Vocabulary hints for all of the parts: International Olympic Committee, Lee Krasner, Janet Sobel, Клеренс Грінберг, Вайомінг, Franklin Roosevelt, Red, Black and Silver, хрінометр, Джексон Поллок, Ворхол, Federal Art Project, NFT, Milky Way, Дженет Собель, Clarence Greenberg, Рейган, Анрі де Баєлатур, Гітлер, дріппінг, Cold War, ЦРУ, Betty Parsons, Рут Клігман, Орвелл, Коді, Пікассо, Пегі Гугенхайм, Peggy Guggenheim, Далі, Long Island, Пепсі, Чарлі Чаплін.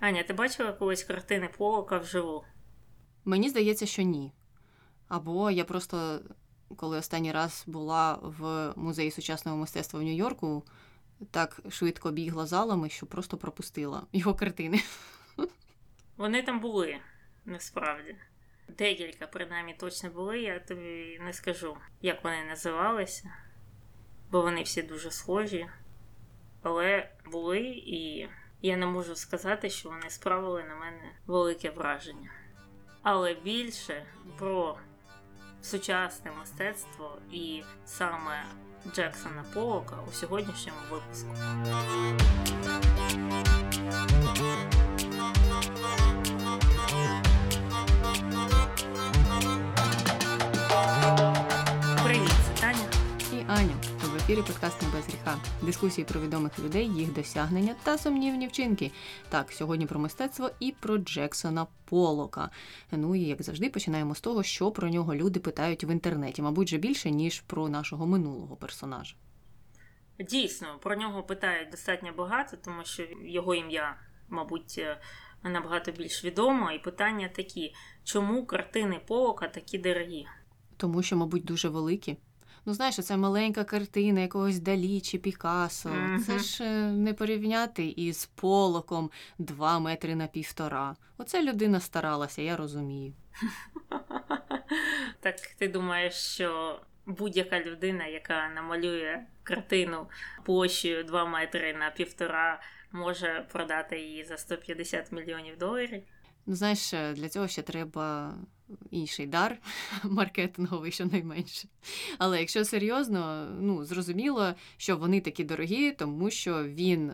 Аня, ти бачила колись картини Поллока вживу? Мені здається, що ні. Або я просто, коли останній раз була в Музеї сучасного мистецтва в Нью-Йорку, так швидко бігла залами, що просто пропустила його картини. Вони там були, насправді. Декілька, принаймні, точно були, я тобі не скажу, як вони називалися, бо вони всі дуже схожі. Але були, і я не можу сказати, що вони справили на мене велике враження. Але більше про сучасне мистецтво і саме Джексона Поллока у сьогоднішньому випуску. Привіт, це Таня і Аня. В ефірі подкаст «Не без гріха». Дискусії про відомих людей, їх досягнення та сумнівні вчинки. Так, сьогодні про мистецтво і про Джексона Поллока. Ну і, як завжди, починаємо з того, що про нього люди питають в інтернеті. Мабуть, же більше, ніж про нашого минулого персонажа. Дійсно, про нього питають достатньо багато, тому що його ім'я, мабуть, набагато більш відомо. І питання такі. Чому картини Поллока такі дорогі? Тому що, мабуть, дуже великі. Ну, знаєш, це маленька картина якогось Далі чи Пікассо. Mm-hmm. Це ж не порівняти із Поллоком 2 метри на 1,5. Оце людина старалася, я розумію. Так ти думаєш, що будь-яка людина, яка намалює картину площею 2 метри на 1,5, може продати її за $150 мільйонів? Ну, знаєш, для цього ще треба інший дар маркетинговий щонайменше. Але якщо серйозно, ну, зрозуміло, що вони такі дорогі, тому що він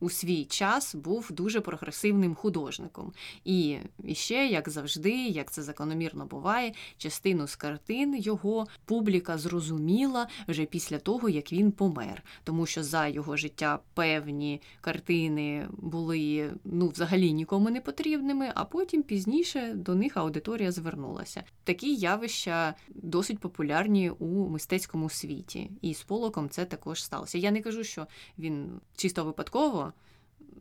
у свій час був дуже прогресивним художником. І ще, як завжди, як це закономірно буває, частину з картин його публіка зрозуміла вже після того, як він помер. Тому що за його життя певні картини були, ну, взагалі нікому не потрібними, а потім пізніше до них аудиторія звернулася. Такі явища досить популярні у мистецькому світі. І з Поллоком це також сталося. Я не кажу, що він чисто випадково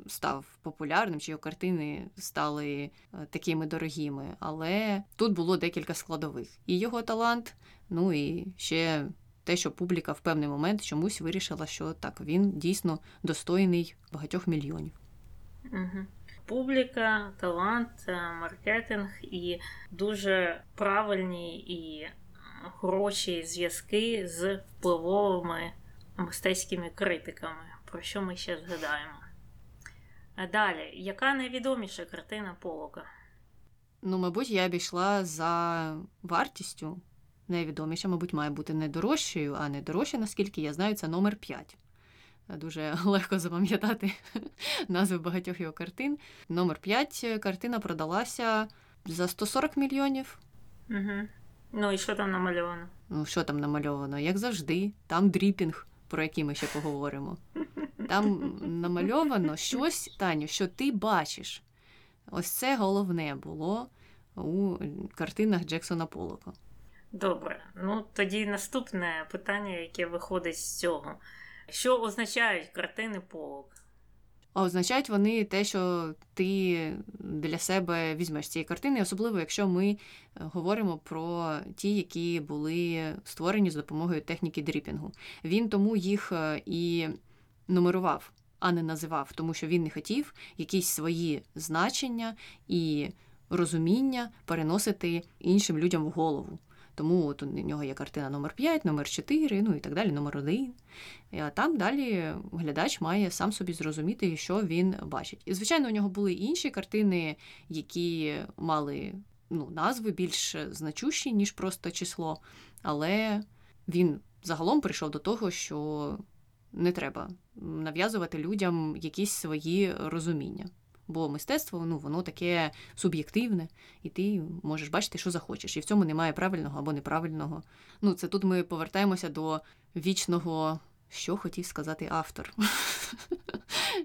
став популярним, чи його картини стали такими дорогими. Але тут було декілька складових. І його талант, ну і ще те, що публіка в певний момент чомусь вирішила, що так, він дійсно достойний багатьох мільйонів. Угу. Публіка, талант, маркетинг і дуже правильні і хороші зв'язки з впливовими мистецькими критиками, про що ми ще згадаємо. А далі, яка найвідоміша картина Поллока? Ну, мабуть, я обійшла за вартістю. Найвідоміша, мабуть, має бути найдорожчою, а найдорожча, наскільки я знаю, це номер 5. Дуже легко запам'ятати назви багатьох його картин. Номер 5 картина продалася за $140 мільйонів. Угу. Ну і що там намальовано? Ну, що там намальовано? Як завжди, там дріппінг, про який ми ще поговоримо. Там намальовано щось, Таню, що ти бачиш. Ось це головне було у картинах Джексона Поллока. Добре. Ну, тоді наступне питання, яке виходить з цього. Що означають картини Поллока? А означають вони те, що ти для себе візьмеш ці картини, особливо якщо ми говоримо про ті, які були створені з допомогою техніки дріппінгу. Він тому їх і нумерував, а не називав, тому що він не хотів якісь свої значення і розуміння переносити іншим людям в голову. Тому от у нього є картина номер 5, номер 4, ну і так далі, номер 1. А там далі глядач має сам собі зрозуміти, що він бачить. І, звичайно, у нього були інші картини, які мали, ну, назви більш значущі, ніж просто число. Але він загалом прийшов до того, що не треба нав'язувати людям якісь свої розуміння. Бо мистецтво, ну, воно таке суб'єктивне, і ти можеш бачити, що захочеш. І в цьому немає правильного або неправильного. Ну, це тут ми повертаємося до вічного, що хотів сказати автор.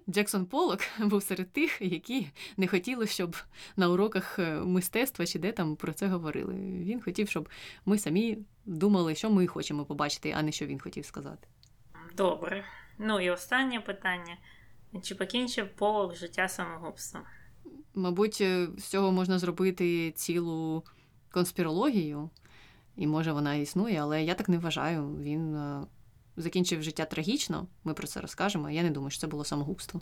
Джексон Поллок був серед тих, які не хотіли, щоб на уроках мистецтва чи де там про це говорили. Він хотів, щоб ми самі думали, що ми хочемо побачити, а не що він хотів сказати. Добре. Ну і останнє питання. Чи покінчив Поллок життя самогубством? Мабуть, з цього можна зробити цілу конспірологію, і, може, вона існує, але я так не вважаю. Він закінчив життя трагічно, ми про це розкажемо, я не думаю, що це було самогубство.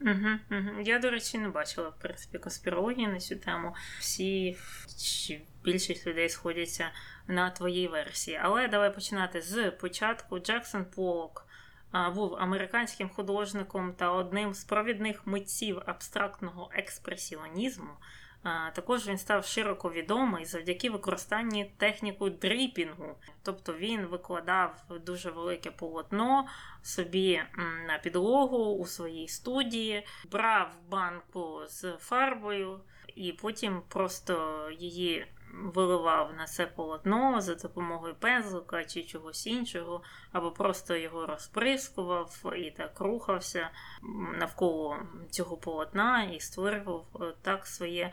Угу. Я, до речі, не бачила, в принципі, конспірології на цю тему. Всі, більшість людей сходяться на твоїй версії. Але давай починати з початку. Джексон Поллок був американським художником та одним з провідних митців абстрактного експресіонізму. Також він став широко відомий завдяки використанню техніки дріппінгу. Тобто він викладав дуже велике полотно собі на підлогу у своїй студії, брав банку з фарбою і потім просто її виливав на це полотно за допомогою пензлика чи чогось іншого, або просто його розприскував і так рухався навколо цього полотна і створював так своє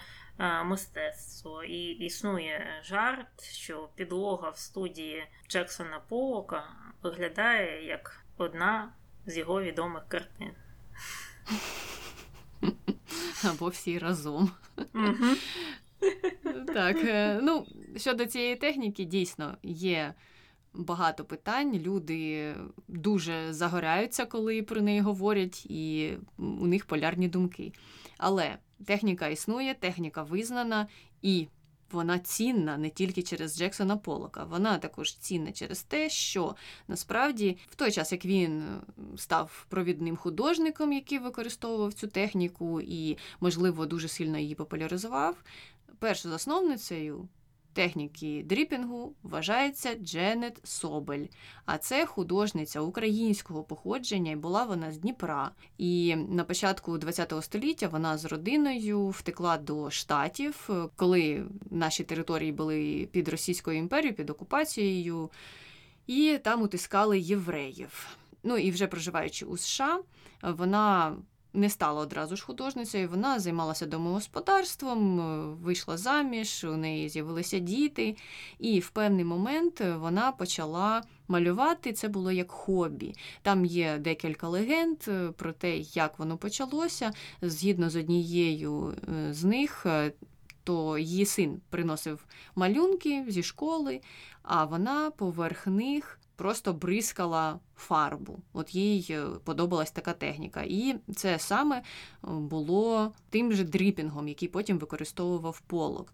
мистецтво. І існує жарт, що підлога в студії Джексона Поллока виглядає як одна з його відомих картин. Або всі разом. Так, ну, щодо цієї техніки, дійсно, є багато питань. Люди дуже загоряються, коли про неї говорять, і у них полярні думки. Але техніка існує, техніка визнана, і вона цінна не тільки через Джексона Поллока. Вона також цінна через те, що, насправді, в той час, як він став провідним художником, який використовував цю техніку і, можливо, дуже сильно її популяризував, першою засновницею техніки дріпінгу вважається Дженет Собель. А це художниця українського походження, і була вона з Дніпра. І на початку ХХ століття вона з родиною втекла до Штатів, коли наші території були під Російською імперією, під окупацією, і там утискали євреїв. Ну і вже проживаючи у США, вона не стала одразу ж художницею, вона займалася домогосподарством, вийшла заміж, у неї з'явилися діти. І в певний момент вона почала малювати, це було як хобі. Там є декілька легенд про те, як воно почалося. Згідно з однією з них, то її син приносив малюнки зі школи, а вона поверх них просто бризкала фарбу. От їй подобалась така техніка. І це саме було тим же дріпінгом, який потім використовував Поллок.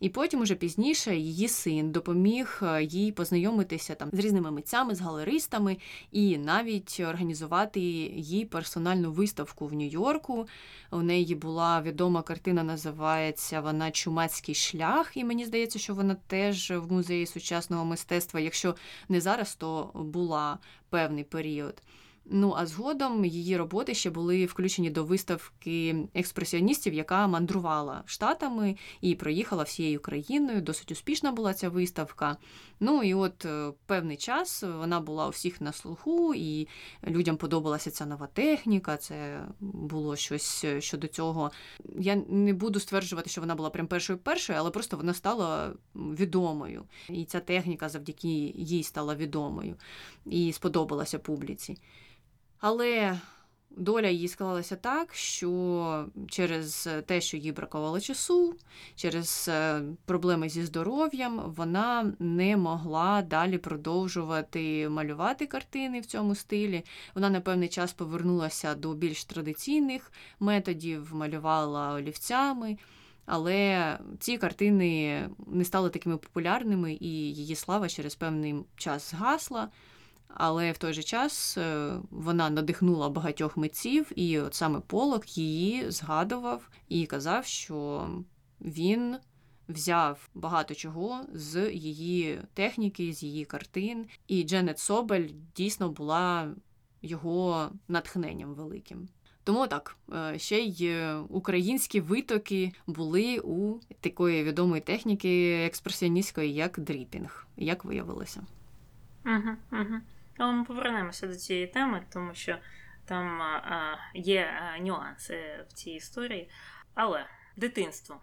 І потім уже пізніше її син допоміг їй познайомитися там з різними митцями, з галеристами і навіть організувати їй персональну виставку в Нью-Йорку. У неї була відома картина, називається вона «Чумацький шлях», і мені здається, що вона теж в Музеї сучасного мистецтва, якщо не зараз, то була певний період. Ну, а згодом її роботи ще були включені до виставки експресіоністів, яка мандрувала Штатами і проїхала всією країною. Досить успішна була ця виставка. Ну, і от певний час вона була у всіх на слуху, і людям подобалася ця нова техніка, це було щось щодо цього. Я не буду стверджувати, що вона була прям першою, але просто вона стала відомою. І ця техніка завдяки їй стала відомою і сподобалася публіці. Але доля її склалася так, що через те, що їй бракувало часу, через проблеми зі здоров'ям, вона не могла далі продовжувати малювати картини в цьому стилі. Вона на певний час повернулася до більш традиційних методів, малювала олівцями, але ці картини не стали такими популярними, і її слава через певний час згасла. Але в той же час вона надихнула багатьох митців, і от саме Поллок її згадував і казав, що він взяв багато чого з її техніки, з її картин. І Дженет Собель дійсно була його натхненням великим. Тому так, ще й українські витоки були у такої відомої техніки експресіоністської, як дріпінг, як виявилося. Угу. Але ми повернемося до цієї теми, тому що там є нюанси в цій історії. Але дитинство.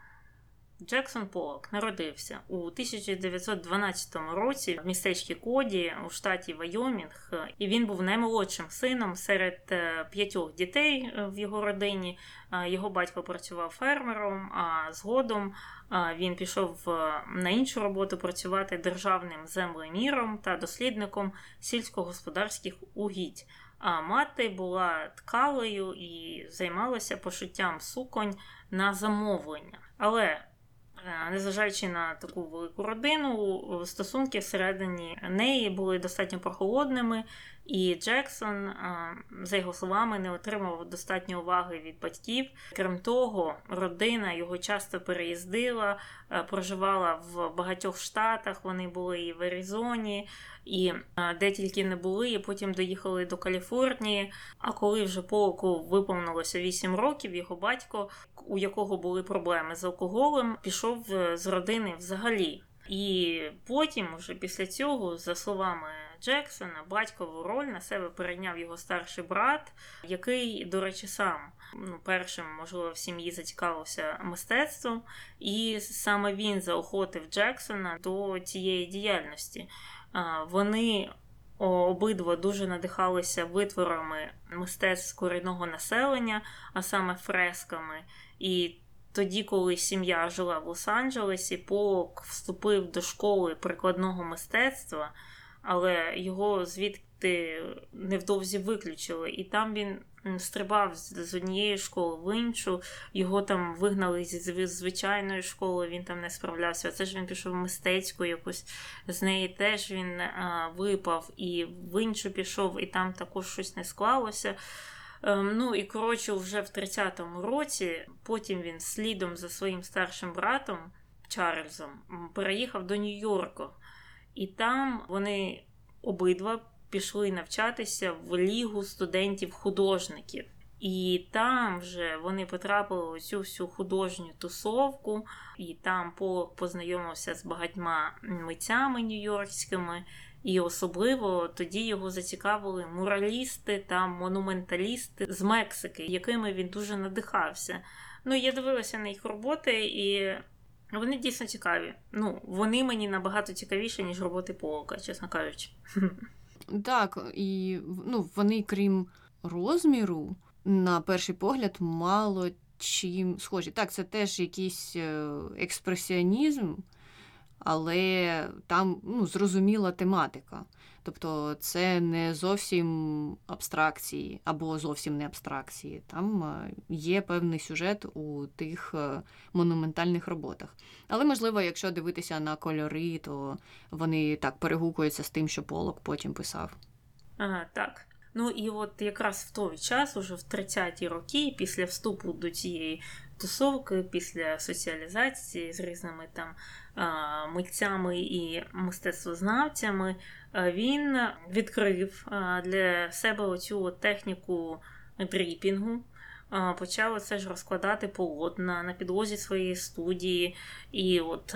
Джексон Поллок народився у 1912 році в містечку Коді у штаті Вайомінг, і він був наймолодшим сином серед 5 дітей в його родині. Його батько працював фермером, а згодом він пішов на іншу роботу працювати державним землеміром та дослідником сільськогосподарських угідь. А мати була ткалею і займалася пошиттям суконь на замовлення. Але, незважаючи на таку велику родину, стосунки всередині неї були достатньо прохолодними, і Джексон, за його словами, не отримав достатньо уваги від батьків. Крім того, родина його часто переїздила, проживала в багатьох штатах, вони були і в Аризоні, і де тільки не були, і потім доїхали до Каліфорнії. А коли вже Поллоку виповнилося 8 років, його батько, у якого були проблеми з алкоголем, пішов з родини взагалі. І потім, уже після цього, за словами Джексона, батькову роль на себе перейняв його старший брат, який, до речі, сам першим, можливо, в сім'ї зацікавився мистецтвом, і саме він заохотив Джексона до цієї діяльності. Вони обидва дуже надихалися витворами мистецтв корінного населення, а саме фресками. І тоді, коли сім'я жила в Лос-Анджелесі, Поллок вступив до школи прикладного мистецтва, але його звідти невдовзі виключили. І там він стрибав з однієї школи в іншу, його там вигнали зі звичайної школи, він там не справлявся. А це ж він пішов в мистецьку якусь, з неї теж він випав, і в іншу пішов, і там також щось не склалося. Ну і коротше, вже в 30-му році, потім він слідом за своїм старшим братом Чарльзом переїхав до Нью-Йорка. І там вони обидва пішли навчатися в лігу студентів-художників. І там вже вони потрапили у цю всю художню тусовку, і там Поллок познайомився з багатьма митцями нью-йоркськими, і особливо тоді його зацікавили муралісти та монументалісти з Мексики, якими він дуже надихався. Ну, я дивилася на їх роботи, і вони дійсно цікаві. Ну, вони мені набагато цікавіші, ніж роботи Поллока, чесно кажучи. Так, і вони, крім розміру, на перший погляд, мало чим схожі. Так, це теж якийсь експресіонізм, але там зрозуміла тематика. Тобто це не зовсім абстракції або зовсім не абстракції. Там є певний сюжет у тих монументальних роботах. Але, можливо, якщо дивитися на кольори, то вони так перегукуються з тим, що Поллок потім писав. Ага, так. Ну і от якраз в той час, уже в 30-ті роки, після вступу до цієї тусовки, після соціалізації з різними там митцями і мистецтвознавцями, він відкрив для себе оцю техніку дріпінгу, почав це ж розкладати полотна на підлозі своєї студії і от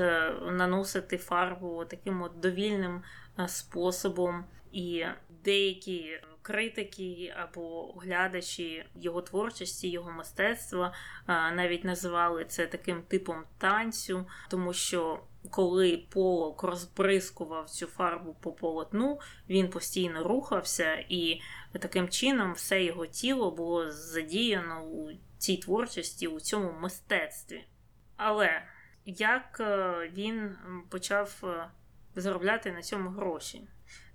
наносити фарбу таким от довільним способом. І деякі критики або оглядачі його творчості, його мистецтва навіть називали це таким типом танцю, тому що коли Поллок розбризкував цю фарбу по полотну, він постійно рухався, і таким чином все його тіло було задіяно у цій творчості, у цьому мистецтві. Але як він почав заробляти на цьому гроші?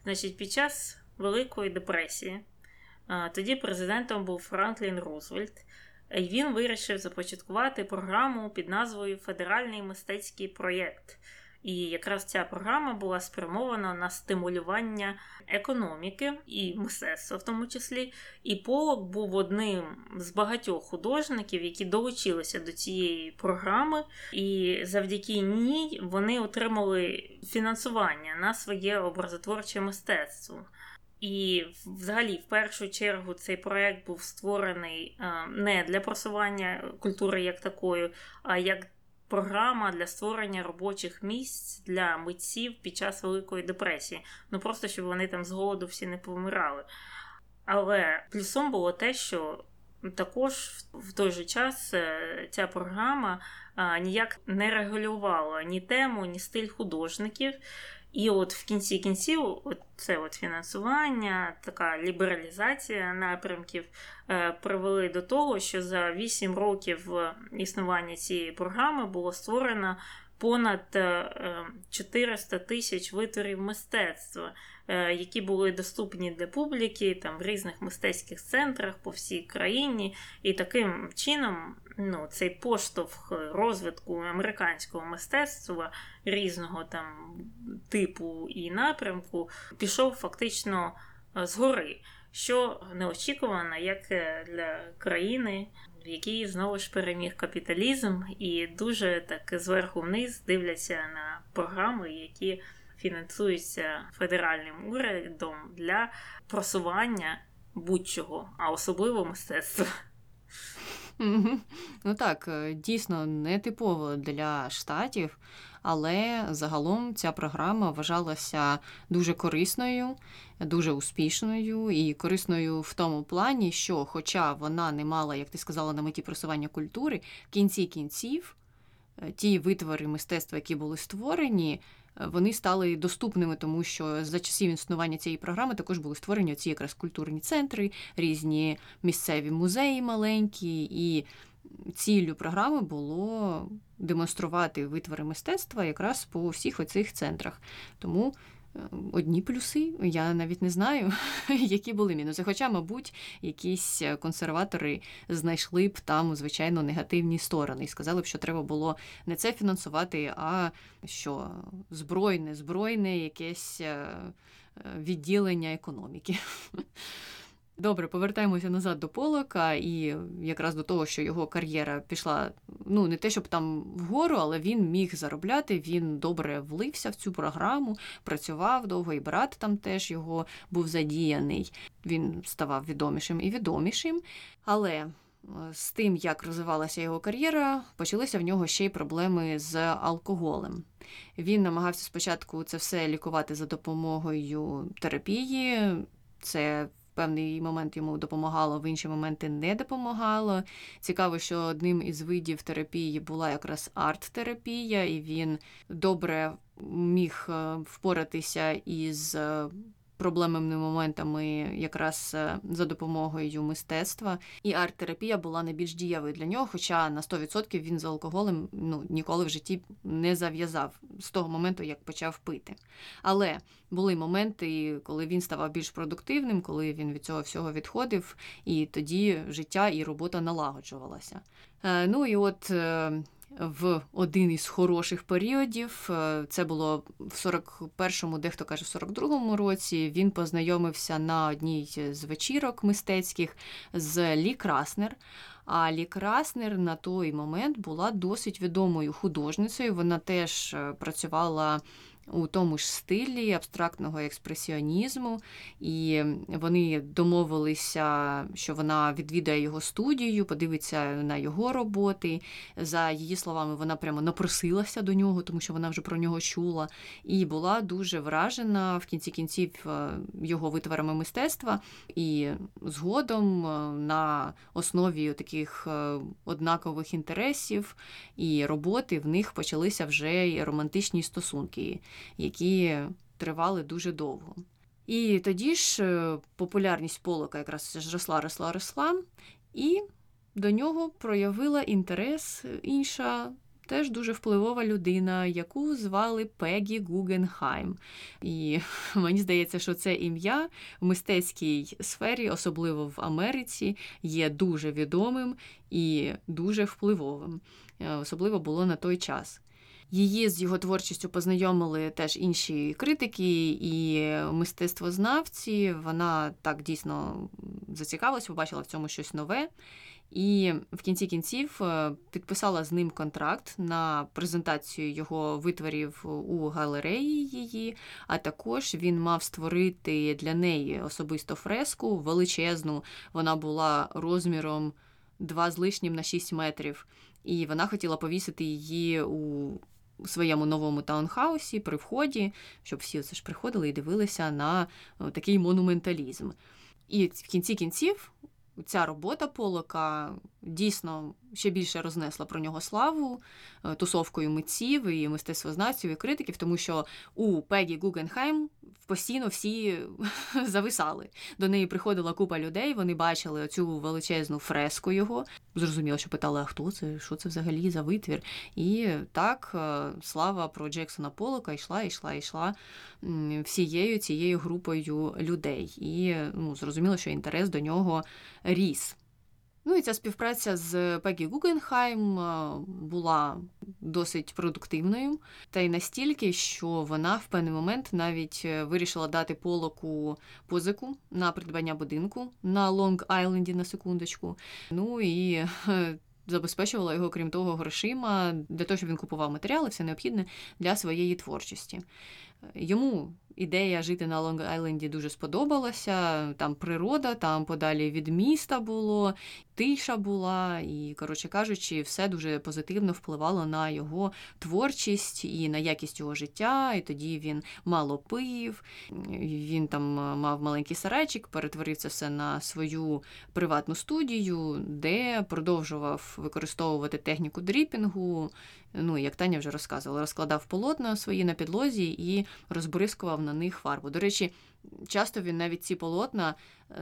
Значить, під час Великої депресії, тоді президентом був Франклін Рузвельт, і він вирішив започаткувати програму під назвою «Федеральний мистецький проєкт». І якраз ця програма була спрямована на стимулювання економіки і мистецтва в тому числі. І Поллок був одним з багатьох художників, які долучилися до цієї програми, і завдяки ній вони отримали фінансування на своє образотворче мистецтво. І взагалі, в першу чергу, цей проєкт був створений не для просування культури як такої, а як програма для створення робочих місць для митців під час Великої депресії. Ну просто, щоб вони там з голоду всі не помирали. Але плюсом було те, що також в той же час ця програма ніяк не регулювала ні тему, ні стиль художників. І от в кінці кінців це от фінансування, така лібералізація напрямків привели до того, що за 8 років існування цієї програми було створено понад 400 тисяч витворів мистецтва, які були доступні для публіки там, в різних мистецьких центрах по всій країні. І таким чином цей поштовх розвитку американського мистецтва різного там, типу і напрямку пішов фактично згори, що неочікувано як для країни, в якій знову ж переміг капіталізм, і дуже так зверху вниз дивляться на програми, які фінансуються федеральним урядом для просування будь-чого, а особливо мистецтва. Ну так, дійсно нетипово для Штатів, але загалом ця програма вважалася дуже корисною, дуже успішною і корисною в тому плані, що хоча вона не мала, як ти сказала, на меті просування культури, в кінці кінців ті витвори мистецтва, які були створені, вони стали доступними, тому що за часів існування цієї програми також були створені ці якраз культурні центри, різні місцеві музеї маленькі, і ціллю програми було демонструвати витвори мистецтва якраз по всіх оцих центрах. Тому одні плюси, я навіть не знаю, які були мінуси. Хоча, мабуть, якісь консерватори знайшли б там, звичайно, негативні сторони і сказали б, що треба було не це фінансувати, а що збройне якесь відділення економіки. Добре, повертаємося назад до Поллока і якраз до того, що його кар'єра пішла, не те, щоб там вгору, але він міг заробляти, він добре влився в цю програму, працював довго, і брат там теж його був задіяний. Він ставав відомішим і відомішим, але з тим, як розвивалася його кар'єра, почалися в нього ще й проблеми з алкоголем. Він намагався спочатку це все лікувати за допомогою терапії, це певний момент йому допомагало, в інші моменти не допомагало. Цікаво, що одним із видів терапії була якраз арт-терапія, і він добре міг впоратися із проблемними моментами якраз за допомогою мистецтва. І арт-терапія була найбільш дієвою для нього, хоча на 100% він з алкоголем ніколи в житті не зав'язав з того моменту, як почав пити. Але були моменти, коли він ставав більш продуктивним, коли він від цього всього відходив, і тоді життя і робота налагоджувалася. В один із хороших періодів, це було в 41-му, дехто каже, в 42-му році, він познайомився на одній з вечірок мистецьких з Лі Краснер. А Лі Краснер на той момент була досить відомою художницею, вона теж працювала у тому ж стилі абстрактного експресіонізму, і вони домовилися, що вона відвідає його студію, подивиться на його роботи. За її словами, вона прямо напросилася до нього, тому що вона вже про нього чула, і була дуже вражена в кінці кінців його витворами мистецтва. І згодом на основі таких однакових інтересів і роботи в них почалися вже й романтичні стосунки, які тривали дуже довго. І тоді ж популярність Поллока якраз росла, і до нього проявила інтерес інша теж дуже впливова людина, яку звали Пегі Гугенхайм. І мені здається, що це ім'я в мистецькій сфері, особливо в Америці, є дуже відомим і дуже впливовим. Особливо було на той час. Її з його творчістю познайомили теж інші критики і мистецтвознавці. Вона так дійсно зацікавилась, побачила в цьому щось нове. І в кінці кінців підписала з ним контракт на презентацію його витворів у галереї її, а також він мав створити для неї особисто фреску величезну. Вона була розміром 2 з лишнім на 6 метрів, і вона хотіла повісити її у своєму новому таунхаусі при вході, щоб всі оце ж приходили і дивилися на такий монументалізм. І в кінці кінців ця робота Поллока дійсно ще більше рознесла про нього славу тусовкою митців і мистецтвознавців, і критиків, тому що у Пегі Гуггенхайм постійно всі зависали. До неї приходила купа людей, вони бачили оцю величезну фреску його. Зрозуміло, що питали, а хто це, що це взагалі за витвір? І так слава про Джексона Поллока йшла всією цією групою людей. І зрозуміло, що інтерес до нього ріс. Ну і ця співпраця з Пегі Гуггенхайм була досить продуктивною, та й настільки, що вона в певний момент навіть вирішила дати Поллоку позику на придбання будинку на Лонг-Айленді, на секундочку. Ну і забезпечувала його, крім того, грошима для того, щоб він купував матеріали, все необхідне для своєї творчості. Йому ідея жити на Лонг-Айленді дуже сподобалася. Там природа, там подалі від міста було, тиша була. І, коротше кажучи, все дуже позитивно впливало на його творчість і на якість його життя. І тоді він мало пив, він там мав маленький сарайчик, перетворив це все на свою приватну студію, де продовжував використовувати техніку дріппінгу. Ну, як Таня вже розказувала, розкладав полотна свої на підлозі і розбризкував на них фарбу. До речі, часто він навіть ці полотна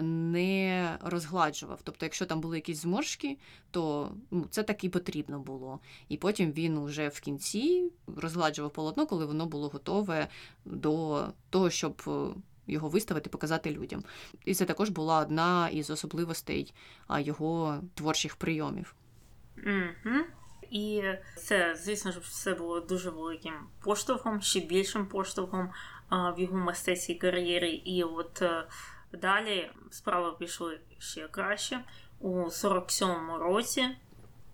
не розгладжував. Тобто, якщо там були якісь зморшки, то це так і потрібно було. І потім він уже в кінці розгладжував полотно, коли воно було готове до того, щоб його виставити, показати людям. І це також була одна із особливостей його творчих прийомів. Угу. І це, звісно ж, все було дуже великим поштовхом, ще більшим поштовхом в його мистецькій кар'єрі. І от далі справи пішли ще краще. У 47-му році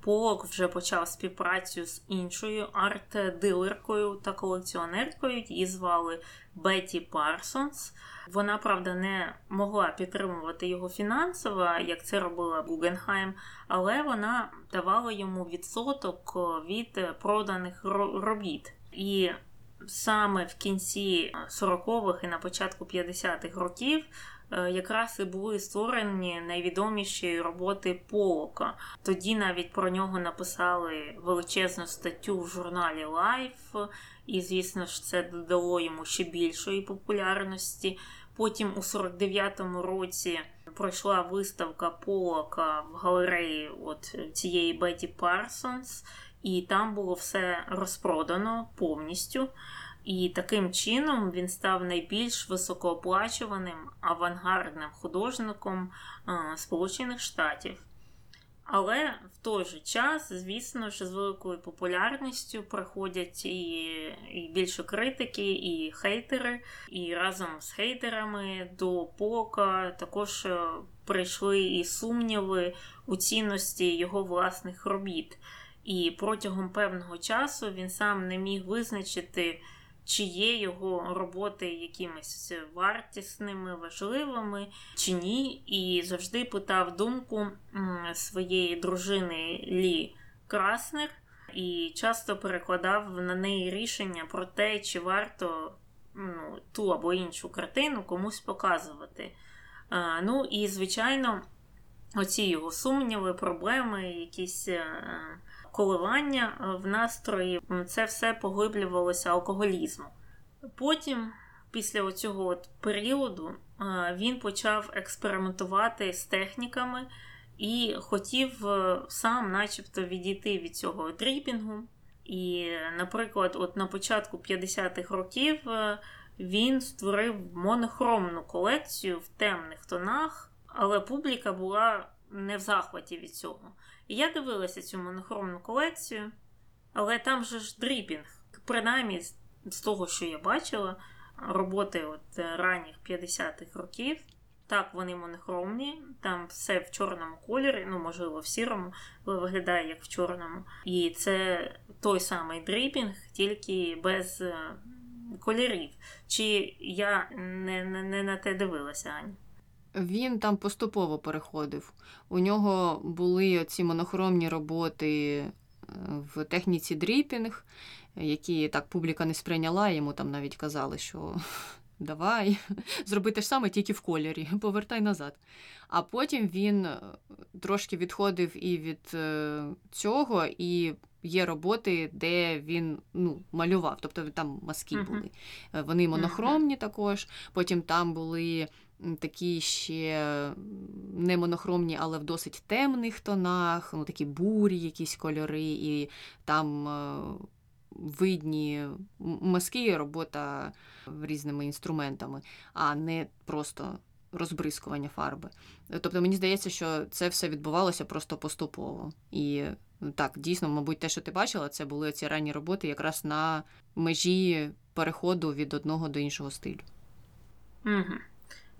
Поллок вже почав співпрацю з іншою арт-дилеркою та колекціонеркою. Її звали Бетті Парсонс. Вона, правда, не могла підтримувати його фінансово, як це робила Гуггенхайм, але вона давала йому відсоток від проданих робіт. І саме в кінці 40-х і на початку 50-х років якраз і були створені найвідоміші роботи Поллока. Тоді навіть про нього написали величезну статтю в журналі Life, і, звісно ж, це додало йому ще більшої популярності. Потім у 49-му році пройшла виставка Поллока в галереї от цієї Бетті Парсонс, і там було все розпродано повністю. І таким чином він став найбільш високооплачуваним авангардним художником Сполучених Штатів. Але в той же час, звісно, що з великою популярністю приходять і більше критики, і хейтери. І разом з хейтерами до Поллока також прийшли і сумніви у цінності його власних робіт. І протягом певного часу він сам не міг визначити, чи є його роботи якимись вартісними, важливими, чи ні, і завжди питав думку своєї дружини Лі Краснер, і часто перекладав на неї рішення про те, чи варто ту або іншу картину комусь показувати. Ну і, звичайно, оці його сумніви, проблеми, якісь коливання в настрої, це все поглиблювалося алкоголізмом. Потім, після цього періоду, він почав експериментувати з техніками і хотів сам начебто відійти від цього дріпінгу. І, наприклад, от на початку 50-х років він створив монохромну колекцію в темних тонах, але публіка була не в захваті від цього. І я дивилася цю монохромну колекцію, але там же ж дріпінг. Принаймні, з того, що я бачила, роботи от ранніх 50-х років, так, вони монохромні, там все в чорному кольорі, можливо, в сірому, але виглядає як в чорному. І це той самий дріпінг, тільки без кольорів. Чи я не на те дивилася, Аня? Він там поступово переходив. У нього були ці монохромні роботи в техніці дріпінг, які так публіка не сприйняла, йому там навіть казали, що давай, зроби те ж саме, тільки в кольорі, повертай назад. А потім він трошки відходив і від цього, і є роботи, де він малював, тобто там мазки були. Вони монохромні також, потім там були такі ще не монохромні, але в досить темних тонах, такі бурі якісь кольори, і там видні мазки, робота різними інструментами, а не просто розбризкування фарби. Тобто, мені здається, що це все відбувалося просто поступово. І так, дійсно, мабуть, те, що ти бачила, це були ці ранні роботи якраз на межі переходу від одного до іншого стилю. Угу.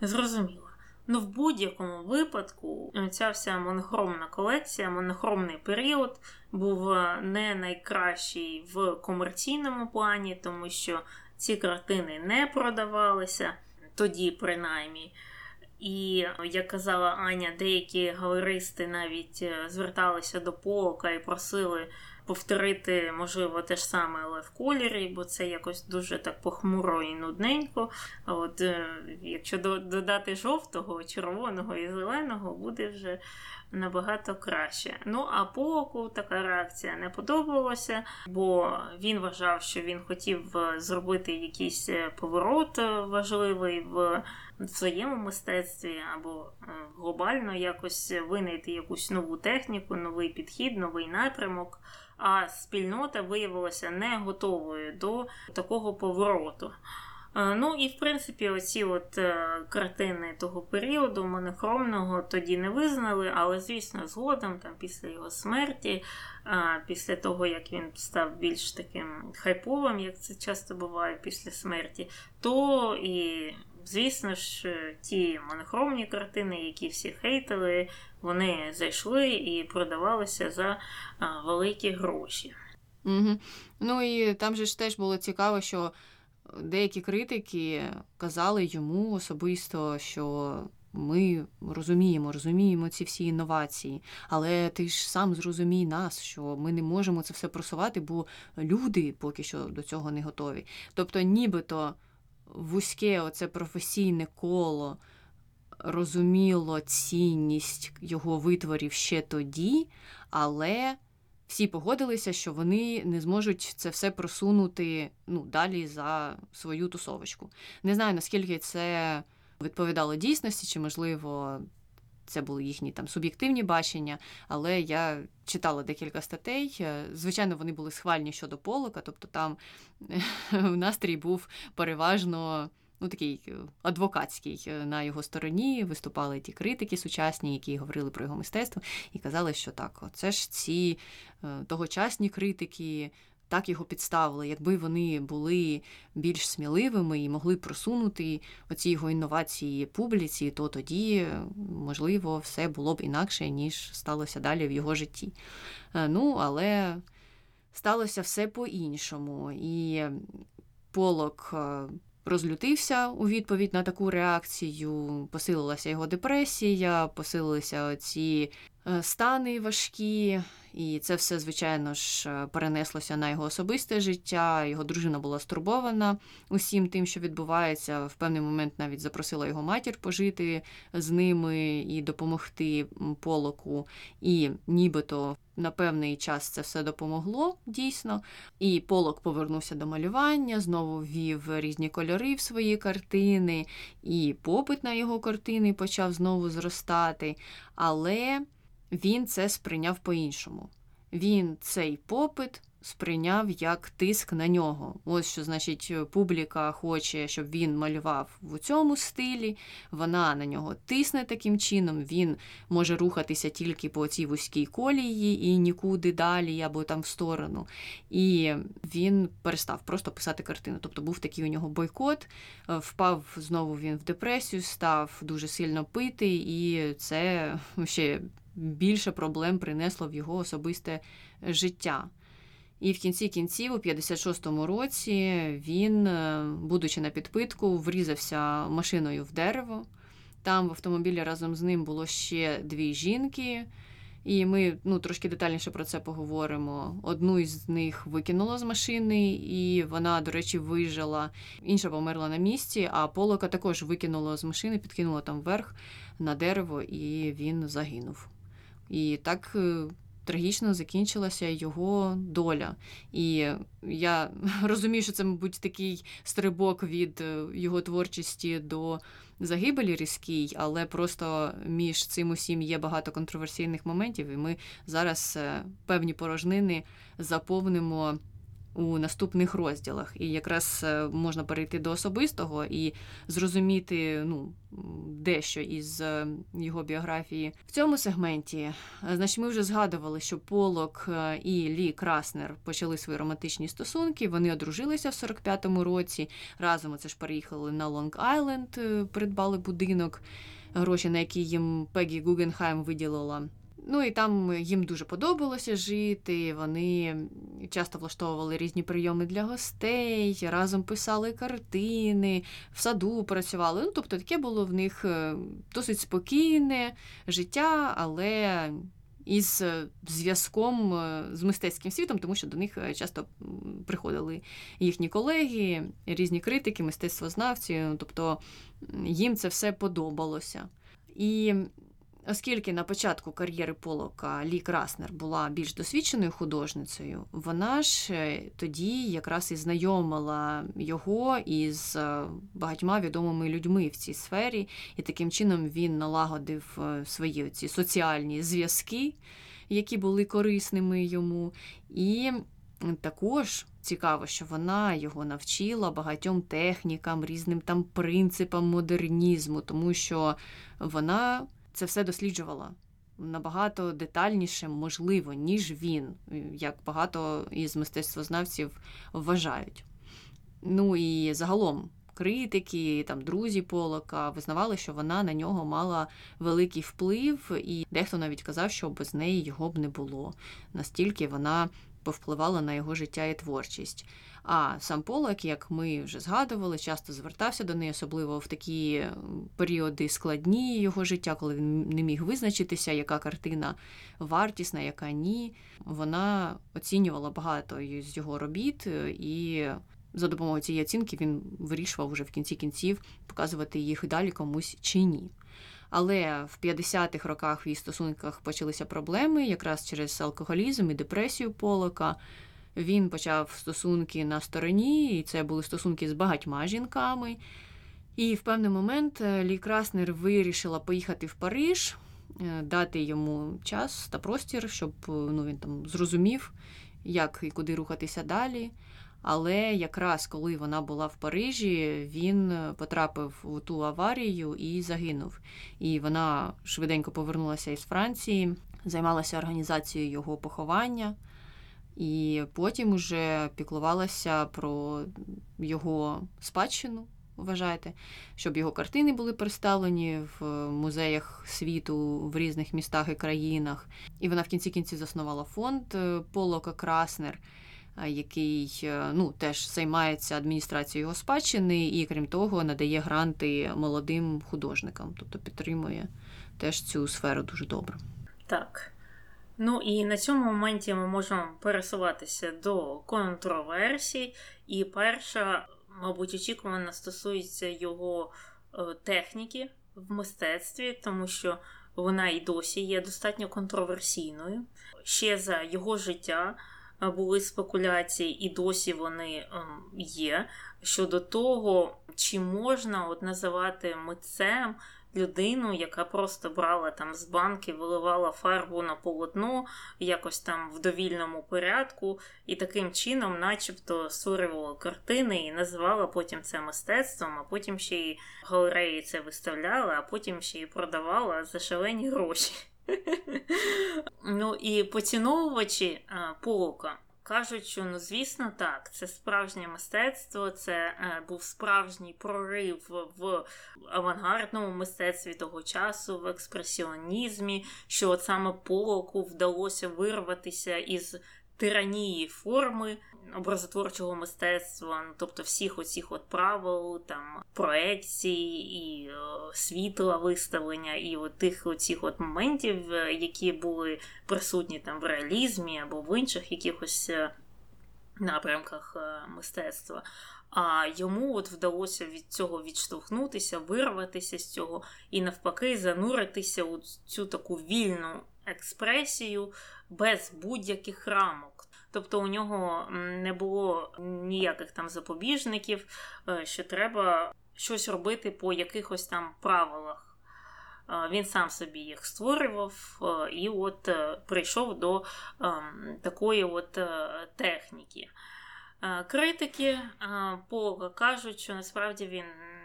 Зрозуміло. В будь-якому випадку ця вся монохромна колекція, монохромний період був не найкращий в комерційному плані, тому що ці картини не продавалися, тоді принаймні. І, як казала Аня, деякі галеристи навіть зверталися до Полока і просили повторити, можливо, те ж саме, але в кольорі, бо це якось дуже так похмуро і нудненько. От якщо додати жовтого, червоного і зеленого, буде вже набагато краще. А Полоку така реакція не подобалася, бо він вважав, що він хотів зробити якийсь поворот важливий в своєму мистецтві або глобально якось винайти якусь нову техніку, новий підхід, новий напрямок. А спільнота виявилася не готовою до такого повороту. І, в принципі, оці картини того періоду монохромного тоді не визнали, але, звісно, згодом, після його смерті, після того, як він став більш таким хайповим, як це часто буває після смерті, то і, звісно ж, ті монохромні картини, які всі хейтили, вони зайшли і продавалися за великі гроші. Угу. І там же ж теж було цікаво, що деякі критики казали йому особисто, що ми розуміємо ці всі інновації, але ти ж сам зрозумій нас, що ми не можемо це все просувати, бо люди поки що до цього не готові. Тобто нібито вузьке оце професійне коло розуміло цінність його витворів ще тоді, але всі погодилися, що вони не зможуть це все просунути далі за свою тусовочку. Не знаю, наскільки це відповідало дійсності, чи, можливо, це були їхні суб'єктивні бачення, але я читала декілька статей. Звичайно, вони були схвальні щодо Полока, тобто там настрій був переважно такий адвокатський. На його стороні виступали ті критики сучасні, які говорили про його мистецтво, і казали, що так, це ж ці тогочасні критики так його підставили. Якби вони були більш сміливими і могли просунути оці його інновації публіці, то тоді, можливо, все було б інакше, ніж сталося далі в його житті. Але сталося все по-іншому. І Поллок розлютився у відповідь на таку реакцію, посилилася його депресія, посилилися ці стани важкі, і це все, звичайно ж, перенеслося на його особисте життя. Його дружина була стурбована усім тим, що відбувається. В певний момент навіть запросила його матір пожити з ними і допомогти Полоку. І нібито на певний час це все допомогло, дійсно. І Полок повернувся до малювання, знову ввів різні кольори в свої картини, і попит на його картини почав знову зростати. Але він це сприйняв по-іншому. Він цей попит сприйняв як тиск на нього. Ось що, значить, публіка хоче, щоб він малював в цьому стилі, вона на нього тисне таким чином, він може рухатися тільки по цій вузькій колії і нікуди далі або в сторону. І він перестав просто писати картину. Тобто був такий у нього бойкот, впав знову він в депресію, став дуже сильно пити, і це ще більше проблем принесло в його особисте життя. І в кінці кінців, у 56-му році, він, будучи на підпитку, врізався машиною в дерево. Там в автомобілі разом з ним було ще дві жінки, І ми трошки детальніше про це поговоримо. Одну із них викинуло з машини, і вона, до речі, вижила. Інша померла на місці, а Полока також викинуло з машини, підкинуло там вверх на дерево, і він загинув. І так трагічно закінчилася його доля. І я розумію, що це, мабуть, такий стрибок від його творчості до загибелі різкій, але просто між цим усім є багато контроверсійних моментів, і ми зараз певні порожнини заповнимо у наступних розділах. І якраз можна перейти до особистого і зрозуміти дещо із його біографії. В цьому сегменті, значить, ми вже згадували, що Поллок і Лі Краснер почали свої романтичні стосунки. Вони одружилися в 45-му році. Разом оце ж переїхали на Лонг Айленд, придбали будинок, гроші на які їм Пегі Гугенхайм виділила. І там їм дуже подобалося жити, вони часто влаштовували різні прийоми для гостей, разом писали картини, в саду працювали. Тобто таке було в них досить спокійне життя, але із зв'язком з мистецьким світом, тому що до них часто приходили їхні колеги, різні критики, мистецтвознавці, тобто їм це все подобалося. І оскільки на початку кар'єри Поллока Лі Краснер була більш досвідченою художницею, вона ж тоді якраз і знайомила його із багатьма відомими людьми в цій сфері, і таким чином він налагодив свої ці соціальні зв'язки, які були корисними йому, і також цікаво, що вона його навчила багатьом технікам, різним там принципам модернізму, тому що вона це все досліджувала набагато детальніше, можливо, ніж він, як багато із мистецтвознавців вважають. І загалом критики, друзі Поллока визнавали, що вона на нього мала великий вплив, і дехто навіть казав, що без неї його б не було. Настільки вона повпливала на його життя і творчість. А сам Поллок, як ми вже згадували, часто звертався до неї, особливо в такі періоди складні його життя, коли він не міг визначитися, яка картина вартісна, яка ні. Вона оцінювала багато з його робіт, і за допомогою цієї оцінки він вирішував уже в кінці кінців, показувати їх далі комусь чи ні. Але в 50-х роках в її стосунках почалися проблеми, якраз через алкоголізм і депресію Поллока. Він почав стосунки на стороні, і це були стосунки з багатьма жінками. І в певний момент Лі Краснер вирішила поїхати в Париж, дати йому час та простір, щоб він там зрозумів, як і куди рухатися далі. Але якраз коли вона була в Парижі, він потрапив у ту аварію і загинув. І вона швиденько повернулася із Франції, займалася організацією його поховання, і потім уже піклувалася про його спадщину, вважайте, щоб його картини були представлені в музеях світу, в різних містах і країнах. І вона в кінці кінців заснувала фонд Поллока Краснер, який теж займається адміністрацією його спадщини і, крім того, надає гранти молодим художникам, тобто підтримує теж цю сферу дуже добре. Так. І на цьому моменті ми можемо пересуватися до контроверсій. І перша, мабуть, очікувана стосується його техніки в мистецтві, тому що вона і досі є достатньо контроверсійною. Ще за його життя були спекуляції, і досі вони є, щодо того, чи можна називати митцем людину, яка просто брала з банки, виливала фарбу на полотно, якось в довільному порядку, і таким чином начебто створювала картини і називала потім це мистецтвом, а потім ще й галереї це виставляла, а потім ще й продавала за шалені гроші. І поціновувачі Поллока кажуть, що, звісно, так, це справжнє мистецтво, це був справжній прорив в авангардному мистецтві того часу, в експресіонізмі, що от саме Поллоку вдалося вирватися із тиранії форми образотворчого мистецтва, тобто всіх оцих от правил, там, проекцій і світла виставлення, і от тих оцих от моментів, які були присутні там в реалізмі або в інших якихось напрямках мистецтва. А йому от вдалося від цього відштовхнутися, вирватися з цього і навпаки зануритися у цю таку вільну експресію без будь-яких рамок. Тобто у нього не було ніяких там запобіжників, що треба щось робити по якихось там правилах. Він сам собі їх створював і от прийшов до такої от техніки. Критики Поллока кажуть, що насправді він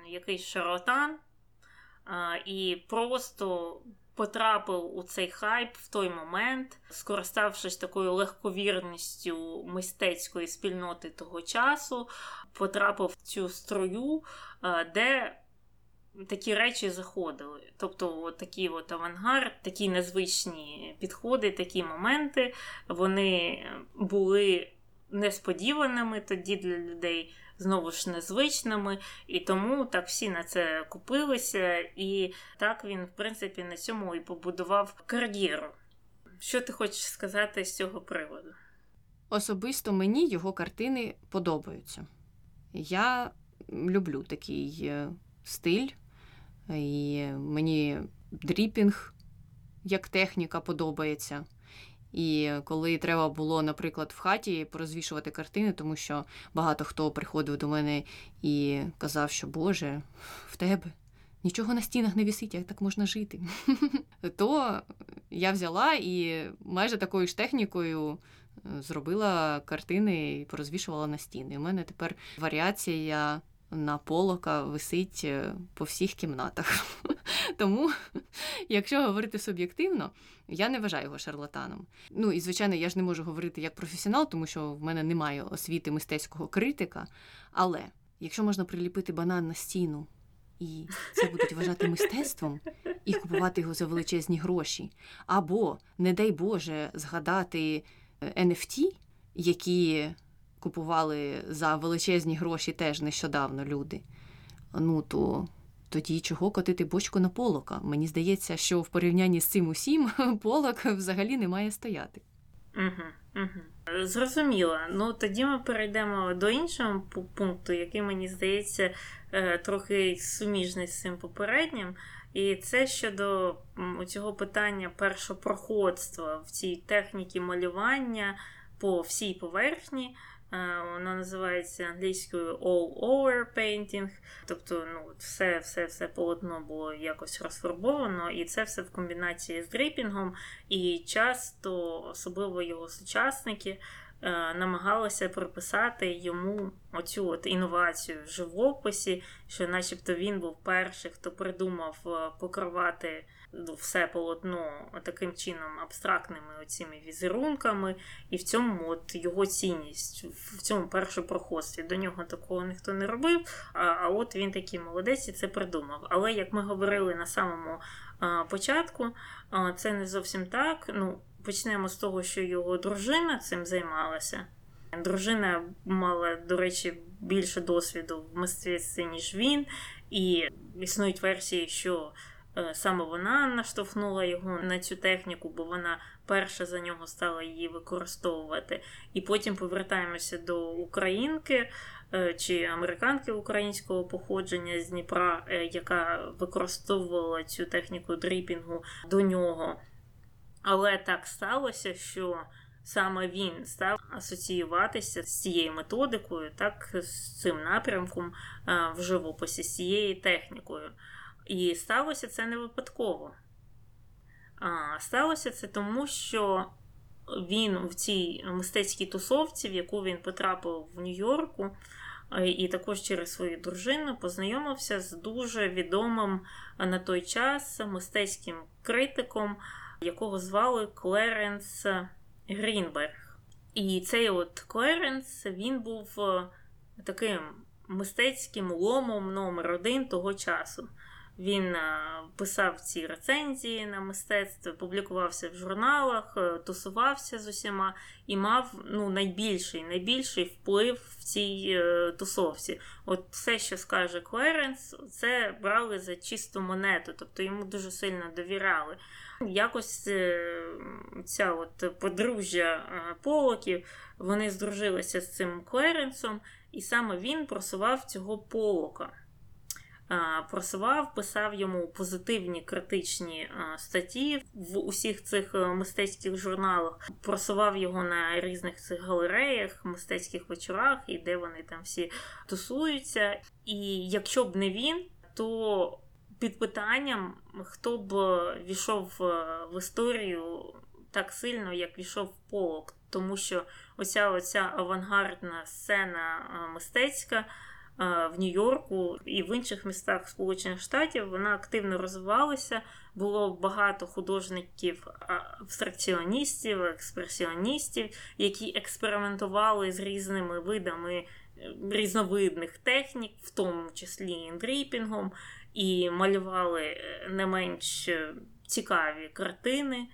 якийсь шарлатан і просто потрапив у цей хайп в той момент, скориставшись такою легковірністю мистецької спільноти того часу, потрапив в цю струю, де такі речі заходили. Тобто от такий от авангард, такі незвичні підходи, такі моменти, вони були несподіваними тоді для людей, знову ж незвичними, і тому так всі на це купилися, і так він, в принципі, на цьому і побудував кар'єру. Що ти хочеш сказати з цього приводу? Особисто мені його картини подобаються. Я люблю такий стиль, і мені дріппінг як техніка подобається. І коли треба було, наприклад, в хаті порозвішувати картини, тому що багато хто приходив до мене і казав, що, Боже, в тебе нічого на стінах не висить, як так можна жити? То я взяла і майже такою ж технікою зробила картини і порозвішувала на стіни. У мене тепер варіація на Поллока висить по всіх кімнатах. Тому, якщо говорити суб'єктивно, я не вважаю його шарлатаном. Ну, і, звичайно, я ж не можу говорити як професіонал, тому що в мене немає освіти мистецького критика. Але, якщо можна приліпити банан на стіну, і це будуть вважати мистецтвом, і купувати його за величезні гроші, або, не дай Боже, згадати NFT, які купували за величезні гроші теж нещодавно люди, ну, то тоді чого котити бочку на Поллока? Мені здається, що в порівнянні з цим усім Поллок взагалі не має стояти. Угу. Зрозуміло. Ну, тоді ми перейдемо до іншого пункту, який, мені здається, трохи суміжний з цим попереднім. І це щодо цього питання першопроходства в цій техніці малювання по всій поверхні. Воно називається англійською all-over painting, тобто ну, все полотно було якось розфарбовано, і це все в комбінації з дріпінгом, і часто, особливо його сучасники, намагалися приписати йому оцю от інновацію в живописі, що начебто він був перший, хто придумав покривати все полотно таким чином абстрактними оціми візерунками, і в цьому от його цінність, в цьому першопроходстві. До нього такого ніхто не робив, а от він такий молодець і це придумав. Але, як ми говорили на самому початку, це не зовсім так. Ну, почнемо з того, що його дружина цим займалася. Дружина мала, до речі, більше досвіду в мистецтві, ніж він, і існують версії, що саме вона наштовхнула його на цю техніку, бо вона перша за нього стала її використовувати. І потім повертаємося до українки чи американки українського походження з Дніпра, яка використовувала цю техніку дріпінгу до нього. Але так сталося, що саме він став асоціюватися з цією методикою, так, з цим напрямком в живописі, з цією технікою. І сталося це не випадково. Сталося це тому, що він в цій мистецькій тусовці, в яку він потрапив в Нью-Йорку, і також через свою дружину познайомився з дуже відомим на той час мистецьким критиком, якого звали Клеренс Грінберг. І цей от Клеренс, він був таким мистецьким ломом номер 1 того часу. Він писав ці рецензії на мистецтво, публікувався в журналах, тусувався з усіма і мав найбільший вплив в цій тусовці. От все, що скаже Клеренс, це брали за чисту монету, тобто йому дуже сильно довіряли. Якось ця от подружжя Полоків, вони здружилися з цим Клеренсом, і саме він просував цього Полока. Просував, писав йому позитивні критичні статті в усіх цих мистецьких журналах, просував його на різних цих галереях, мистецьких вечорах, і де вони там всі тусуються. І якщо б не він, то під питанням, хто б війшов в історію так сильно, як війшов Поллок. Тому що оця авангардна сцена мистецька в Нью-Йорку і в інших містах Сполучених Штатів, вона активно розвивалася, було багато художників, абстракціоністів, експресіоністів, які експериментували з різними видами різновидних технік, в тому числі і дріппінгом, і малювали не менш цікаві картини,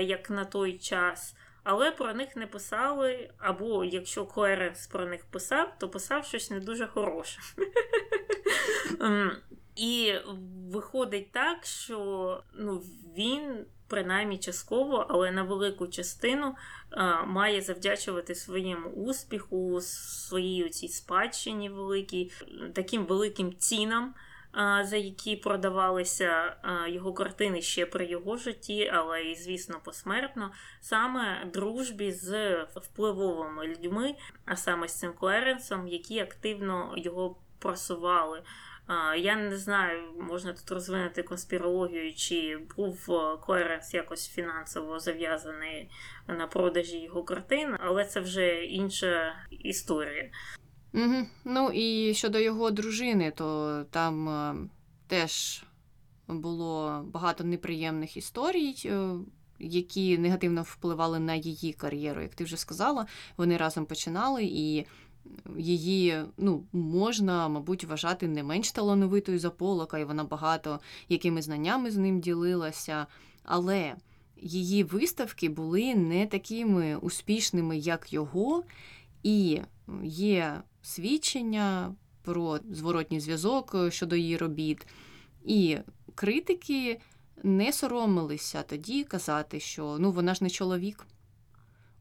як на той час. Але про них не писали, або якщо Клеренс про них писав, то писав щось не дуже хороше. І виходить так, що він, принаймні частково, але на велику частину, має завдячувати своєму успіху, своїй цій спадщині великій, таким великим цінам, за які продавалися його картини ще при його житті, але і, звісно, посмертно, саме дружбі з впливовими людьми, а саме з цим Клеренсом, які активно його просували. Я не знаю, можна тут розвинути конспірологію, чи був Клеренс якось фінансово зав'язаний на продажі його картин, але це вже інша історія. Угу. Ну і щодо його дружини, то там теж було багато неприємних історій, які негативно впливали на її кар'єру. Як ти вже сказала, вони разом починали, і її можна, мабуть, вважати не менш талановитою за Полока, і вона багато якими знаннями з ним ділилася, але її виставки були не такими успішними, як його, і є свідчення про зворотній зв'язок щодо її робіт. І критики не соромилися тоді казати, що вона ж не чоловік.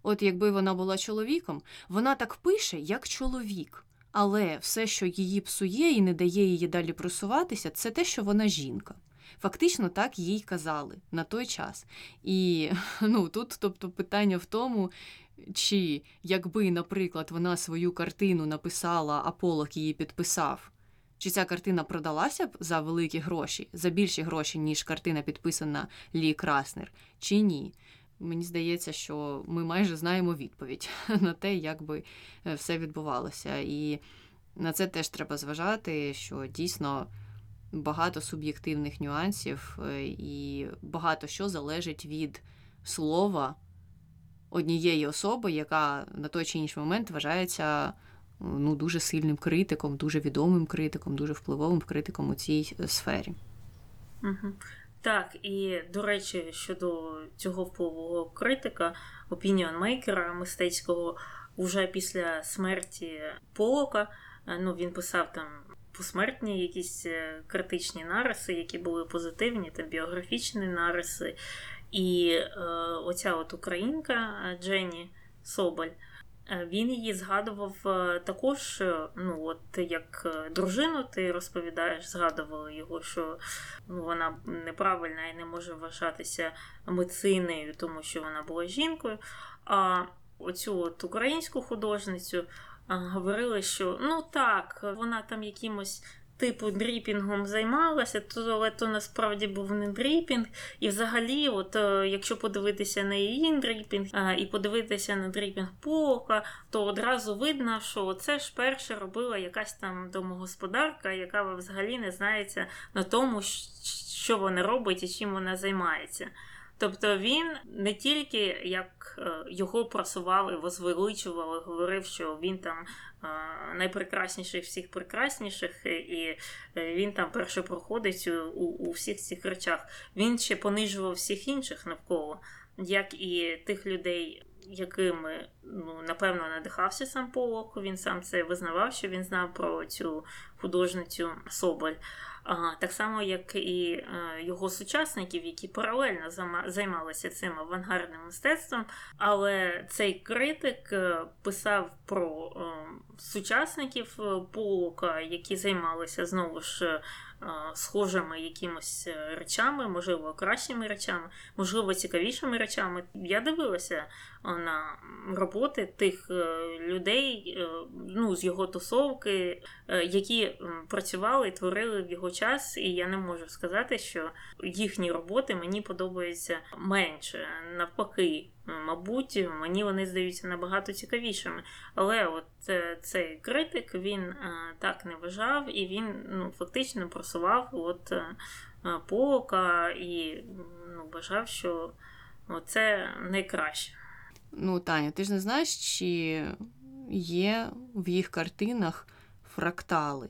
От якби вона була чоловіком, вона так пише, як чоловік. Але все, що її псує і не дає її далі просуватися, це те, що вона жінка. Фактично так їй казали на той час. І тут питання в тому, чи якби, наприклад, вона свою картину написала, а Поллок її підписав, чи ця картина продалася б за великі гроші, за більші гроші, ніж картина підписана Лі Краснер, чи ні? Мені здається, що ми майже знаємо відповідь на те, як би все відбувалося. І на це теж треба зважати, що дійсно багато суб'єктивних нюансів і багато що залежить від слова однієї особи, яка на той чи інший момент вважається дуже сильним критиком, дуже відомим критиком, дуже впливовим критиком у цій сфері. Угу. Так, і, до речі, щодо цього впливового критика, опініонмейкера мистецького, уже після смерті Полока, він писав там посмертні якісь критичні нариси, які були позитивні, там біографічні нариси. І оця от українка Джені Собель, він її згадував також, як дружину ти розповідаєш, згадувала його, що вона неправильна і не може вважатися митцинею, тому що вона була жінкою. А оцю от українську художницю говорили, що вона там якимось типу дріпінгом займалася, але то насправді був не дріпінг. І взагалі, от якщо подивитися на її дріпінг і подивитися на дріпінг Полока, то одразу видно, що це ж перше робила якась там домогосподарка, яка взагалі не знається на тому, що вона робить і чим вона займається. Тобто він не тільки як його просували, возвеличували, говорив, що він там найпрекрасніший всіх прекрасніших, і він там першопроходець у всіх цих речах. Він ще понижував всіх інших навколо, як і тих людей, якими, напевно, надихався сам Поллок. Він сам це визнавав, що він знав про цю художницю Соболь. Так само, як і його сучасників, які паралельно займалися цим авангардним мистецтвом. Але цей критик писав про сучасників Поллока, які займалися, знову ж, схожими якимось речами, можливо, кращими речами, можливо, цікавішими речами. Я дивилася на роботи тих людей, з його тусовки, які працювали і творили в його час, і я не можу сказати, що їхні роботи мені подобаються менше. Навпаки, мабуть, мені вони здаються набагато цікавішими. Але от цей критик, він так не вважав, і він фактично просував от Поллока і вважав, що це найкраще. Таня, ти ж не знаєш, чи є в їх картинах фрактали?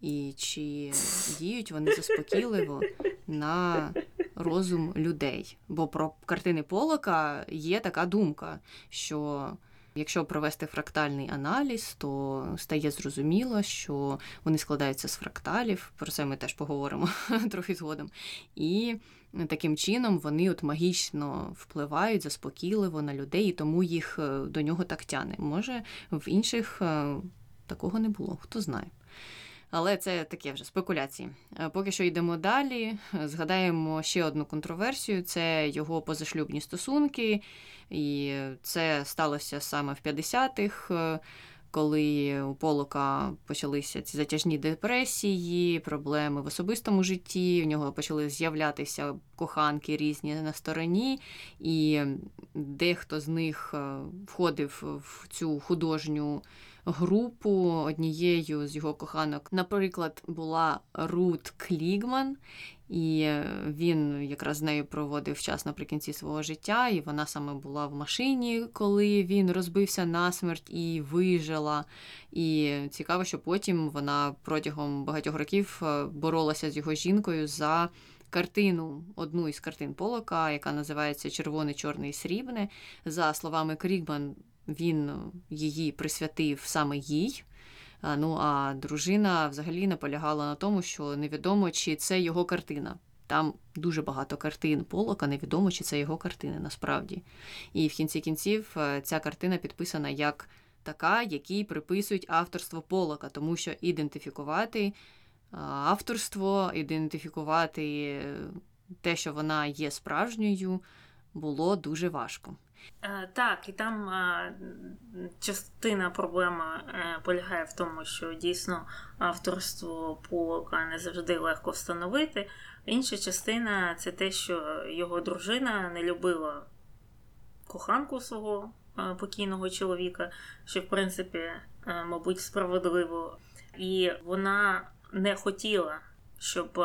І чи діють вони заспокійливо на розум людей? Бо про картини Поллока є така думка, що якщо провести фрактальний аналіз, то стає зрозуміло, що вони складаються з фракталів, про це ми теж поговоримо трохи згодом, і таким чином вони от магічно впливають заспокійливо на людей, і тому їх до нього так тяне. Може, в інших такого не було, хто знає. Але це таке вже спекуляції. Поки що йдемо далі, згадаємо ще одну контроверсію, це його позашлюбні стосунки, і це сталося саме в 50-х, коли у Поллока почалися ці затяжні депресії, проблеми в особистому житті, в нього почали з'являтися коханки різні на стороні, і дехто з них входив в цю художню групу. Однією з його коханок, наприклад, була Рут Клігман, і він якраз з нею проводив час наприкінці свого життя, і вона саме була в машині, коли він розбився насмерть і вижила. І цікаво, що потім вона протягом багатьох років боролася з його жінкою за картину, одну із картин Поллока, яка називається «Червоне, чорне і срібне». За словами Крігман, він її присвятив саме їй, а дружина взагалі наполягала на тому, що невідомо, чи це його картина. Там дуже багато картин Поллока, невідомо, чи це його картини насправді. І в кінці кінців ця картина підписана як така, якій приписують авторство Поллока, тому що ідентифікувати авторство, ідентифікувати те, що вона є справжньою, було дуже важко. Так, і там частина проблема полягає в тому, що дійсно авторство Поллока не завжди легко встановити. Інша частина – це те, що його дружина не любила коханку свого покійного чоловіка, що, в принципі, мабуть, справедливо. І вона не хотіла, щоб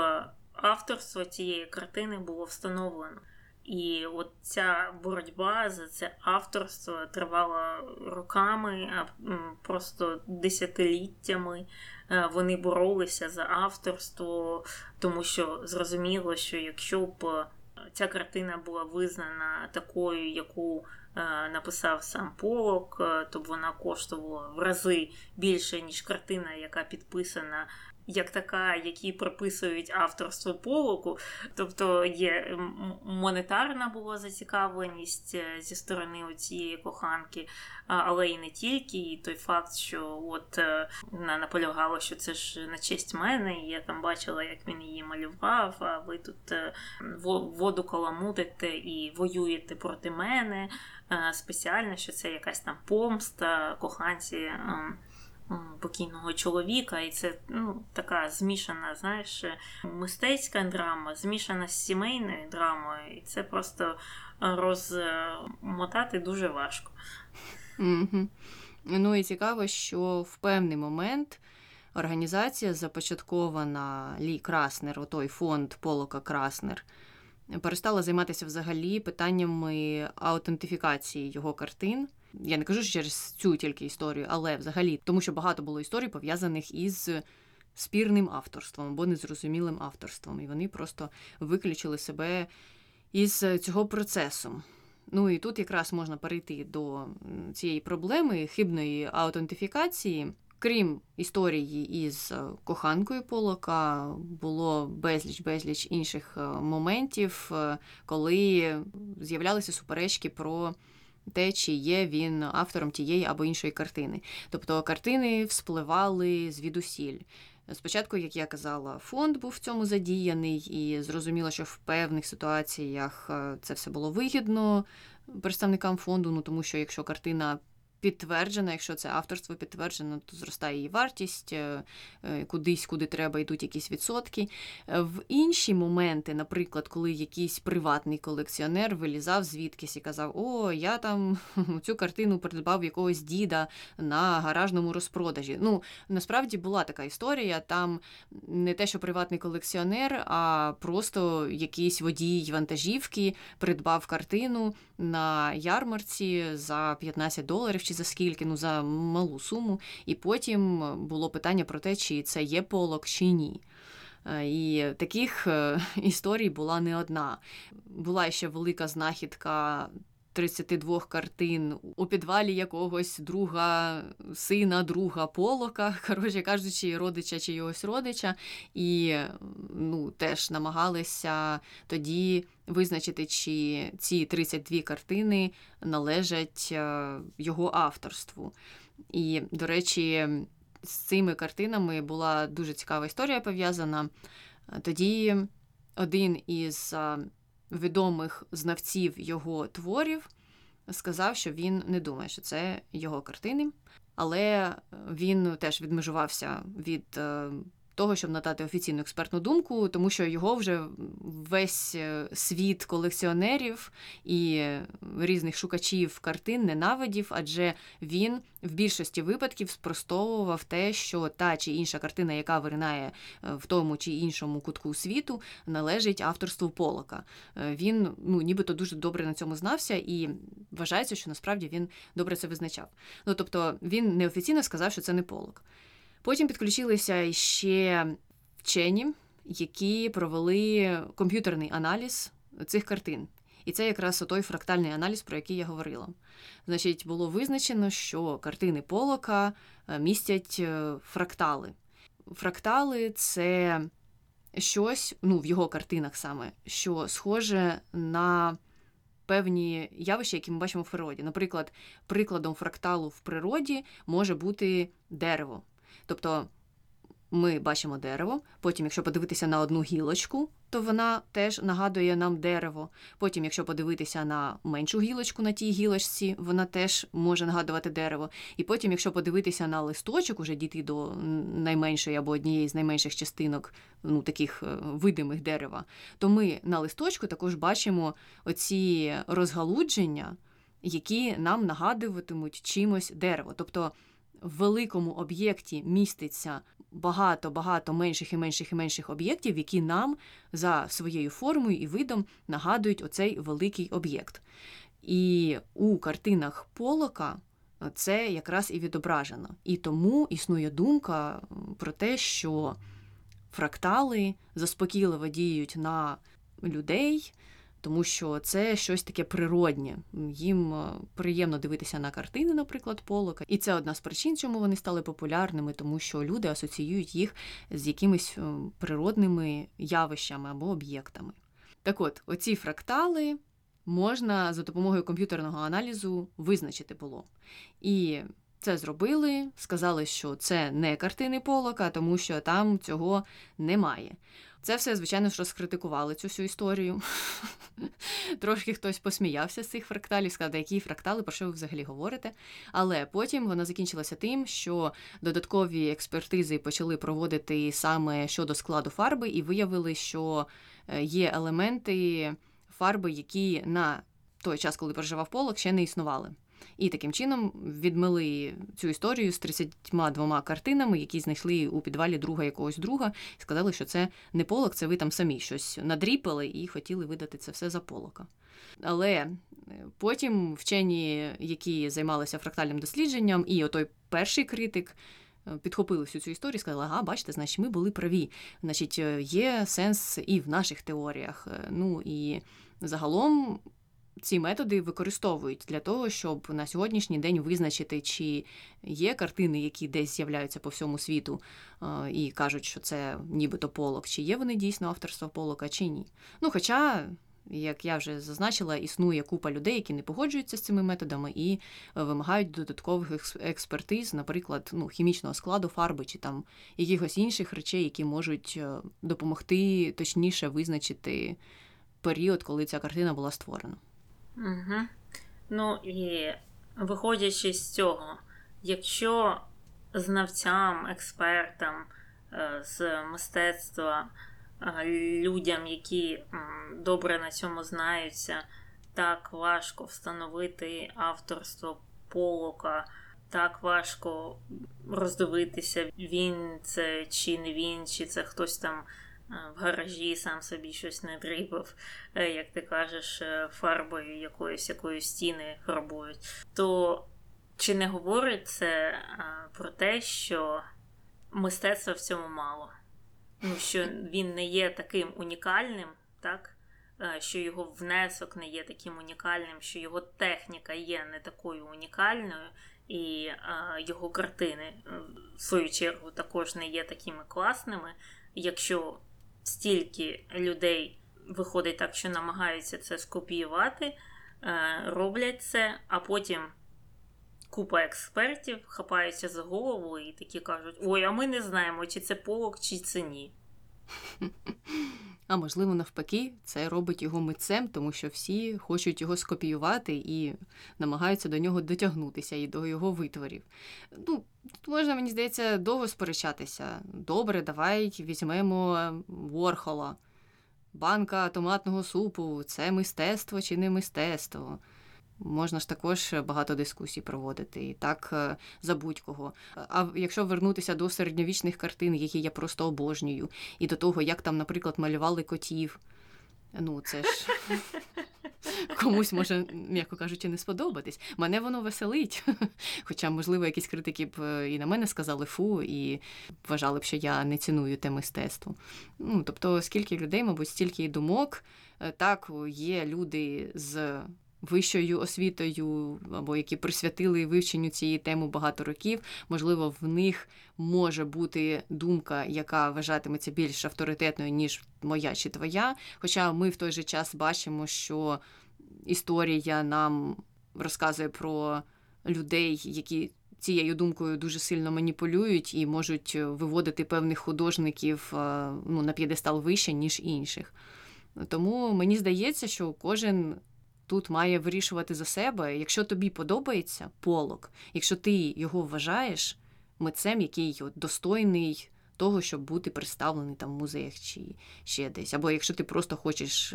авторство цієї картини було встановлено. І от ця боротьба за це авторство тривала роками, просто десятиліттями. Вони боролися за авторство, тому що зрозуміло, що якщо б ця картина була визнана такою, яку написав сам Поллок, то б вона коштувала в рази більше, ніж картина, яка підписана як така, які приписують авторство Поллоку. Тобто є монетарна була зацікавленість зі сторони цієї коханки, але і не тільки, і той факт, що от вона наполягала, що це ж на честь мене, і я там бачила, як він її малював, а ви тут воду каламутите і воюєте проти мене спеціально, що це якась там помста коханці покійного чоловіка, і це така змішана, знаєш, мистецька драма, змішана з сімейною драмою, і це просто розмотати дуже важко. Mm-hmm. І цікаво, що в певний момент організація, започаткована Лі Краснер, отой фонд Поллока Краснер, перестала займатися взагалі питаннями аутентифікації його картин. Я не кажу, що через цю тільки історію, але взагалі, тому що багато було історій, пов'язаних із спірним авторством або незрозумілим авторством. І вони просто виключили себе із цього процесу. Ну і тут якраз можна перейти до цієї проблеми хибної аутентифікації. Крім історії із коханкою Поллока, було безліч-безліч інших моментів, коли з'являлися суперечки про те, чи є він автором тієї або іншої картини. Тобто картини вспливали звідусіль. Спочатку, як я казала, фонд був в цьому задіяний, і зрозуміло, що в певних ситуаціях це все було вигідно представникам фонду, ну тому що якщо картина підтверджена, якщо це авторство підтверджено, то зростає її вартість, кудись, куди треба, йдуть якісь відсотки. В інші моменти, наприклад, коли якийсь приватний колекціонер вилізав звідкись і казав, о, я там цю картину придбав якогось діда на гаражному розпродажі. Ну, насправді була така історія, там не те, що приватний колекціонер, а просто якийсь водій вантажівки придбав картину на ярмарці за $15 чи за скільки, ну за малу суму. І потім було питання про те, чи це є Поллок, чи ні. І таких історій була не одна. Була ще велика знахідка 32 картин у підвалі якогось друга, сина друга Поллока, коротше кажучи, родича чи йогось родича. І ну, теж намагалися тоді визначити, чи ці 32 картини належать його авторству. І, до речі, з цими картинами була дуже цікава історія пов'язана. Тоді один із відомих знавців його творів сказав, що він не думає, що це його картини, але він теж відмежувався від того, щоб надати офіційну експертну думку, тому що його вже весь світ колекціонерів і різних шукачів картин ненавидів, адже він в більшості випадків спростовував те, що та чи інша картина, яка виринає в тому чи іншому кутку світу, належить авторству Поллока. Він, ну, нібито дуже добре на цьому знався і вважається, що насправді він добре це визначав. Ну, тобто він неофіційно сказав, що це не Поллок. Потім підключилися ще вчені, які провели комп'ютерний аналіз цих картин. І це якраз той фрактальний аналіз, про який я говорила. Значить, було визначено, що картини Поллока містять фрактали. Фрактали – це щось, ну, в його картинах саме, що схоже на певні явища, які ми бачимо в природі. Наприклад, прикладом фракталу в природі може бути дерево. Тобто ми бачимо дерево, потім, якщо подивитися на одну гілочку, то вона теж нагадує нам дерево. Потім, якщо подивитися на меншу гілочку на тій гілочці, вона теж може нагадувати дерево. І потім, якщо подивитися на листочок, уже дійти до найменшої або однієї з найменших частинок, ну, таких видимих дерева, то ми на листочку також бачимо оці розгалудження, які нам нагадуватимуть чимось дерево. Тобто в великому об'єкті міститься багато-багато менших об'єктів, які нам за своєю формою і видом нагадують оцей великий об'єкт. І у картинах Поллока це якраз і відображено. І тому існує думка про те, що фрактали заспокійливо діють на людей, тому що це щось таке природнє. Їм приємно дивитися на картини, наприклад, Поллока. І це одна з причин, чому вони стали популярними, тому що люди асоціюють їх з якимись природними явищами або об'єктами. Так от, оці фрактали можна за допомогою комп'ютерного аналізу визначити було. І це зробили, сказали, що це не картини Поллока, тому що там цього немає. Це все, звичайно, що розкритикували цю всю історію. Трошки хтось посміявся з цих фракталів, сказав, які фрактали, про що ви взагалі говорите. Але потім вона закінчилася тим, що додаткові експертизи почали проводити саме щодо складу фарби, і виявили, що є елементи фарби, які на той час, коли проживав Поллок, ще не існували. І таким чином відмили цю історію з 32 картинами, які знайшли у підвалі друга якогось друга, і сказали, що це не Поллок, це ви там самі щось надріпали і хотіли видати це все за Поллока. Але потім вчені, які займалися фрактальним дослідженням, і отой перший критик, підхопили всю цю історію і сказали, ага, бачите, значить, ми були праві. Значить, є сенс і в наших теоріях. Ну, і загалом ці методи використовують для того, щоб на сьогоднішній день визначити, чи є картини, які десь з'являються по всьому світу і кажуть, що це нібито Поллок, чи є вони дійсно авторство Поллока, чи ні. Ну, хоча, як я вже зазначила, існує купа людей, які не погоджуються з цими методами і вимагають додаткових експертиз, наприклад, хімічного складу фарби чи там якихось інших речей, які можуть допомогти точніше визначити період, коли ця картина була створена. Угу. Ну і виходячи з цього, якщо знавцям, експертам з мистецтва, людям, які добре на цьому знаються, так важко встановити авторство Поллока, так важко роздивитися, він це чи не він, чи це хтось там в гаражі сам собі щось надрібав, як ти кажеш, фарбою якоюсь, якою стіни фарбують, то чи не говорить це про те, що мистецтва в цьому мало? Ну, що він не є таким унікальним, так? Що його внесок не є таким унікальним, що його техніка є не такою унікальною, і його картини, в свою чергу, також не є такими класними. Якщо стільки людей виходить так, що намагаються це скопіювати, роблять це, а потім купа експертів хапаються за голову і такі кажуть, ой, а ми не знаємо, чи це Поллок, чи це ні. А можливо, навпаки, це робить його митцем, тому що всі хочуть його скопіювати і намагаються до нього дотягнутися і до його витворів. Ну, тут можна, мені здається, довго сперечатися. Добре, давай візьмемо Ворхола. Банка томатного супу – це мистецтво чи не мистецтво? Можна ж також багато дискусій проводити, і так за будь-кого. А якщо вернутися до середньовічних картин, які я просто обожнюю, і до того, як там, наприклад, малювали котів, ну це ж комусь може, м'яко кажучи, не сподобатись. Мене воно веселить. Хоча, можливо, якісь критики б і на мене сказали фу, і вважали б, що я не ціную те мистецтво. Ну, тобто, скільки людей, мабуть, стільки і думок. Так, є люди з вищою освітою, або які присвятили вивченню цієї теми багато років, можливо, в них може бути думка, яка вважатиметься більш авторитетною, ніж моя чи твоя. Хоча ми в той же час бачимо, що історія нам розказує про людей, які цією думкою дуже сильно маніпулюють і можуть виводити певних художників на п'єдестал вище, ніж інших. Тому мені здається, що кожен тут має вирішувати за себе, якщо тобі подобається Поллок, якщо ти його вважаєш митцем, який достойний того, щоб бути представлений там в музеях чи ще десь, або якщо ти просто хочеш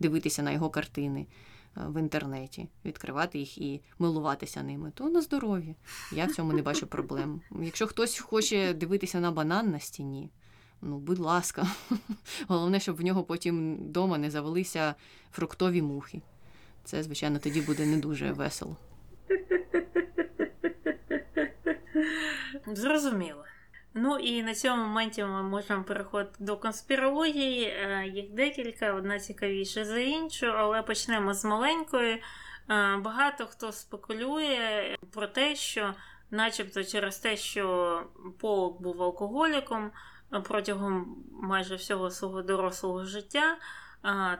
дивитися на його картини в інтернеті, відкривати їх і милуватися ними, то на здоров'я. Я в цьому не бачу проблем. Якщо хтось хоче дивитися на банан на стіні, ну, будь ласка. Головне, щоб в нього потім вдома не завелися фруктові мухи. Це, звичайно, тоді буде не дуже весело. Зрозуміло. Ну і на цьому моменті ми можемо переходити до конспірології. Їх декілька, одна цікавіша за іншу, але почнемо з маленької. Багато хто спекулює про те, що начебто через те, що Поллок був алкоголіком протягом майже всього свого дорослого життя,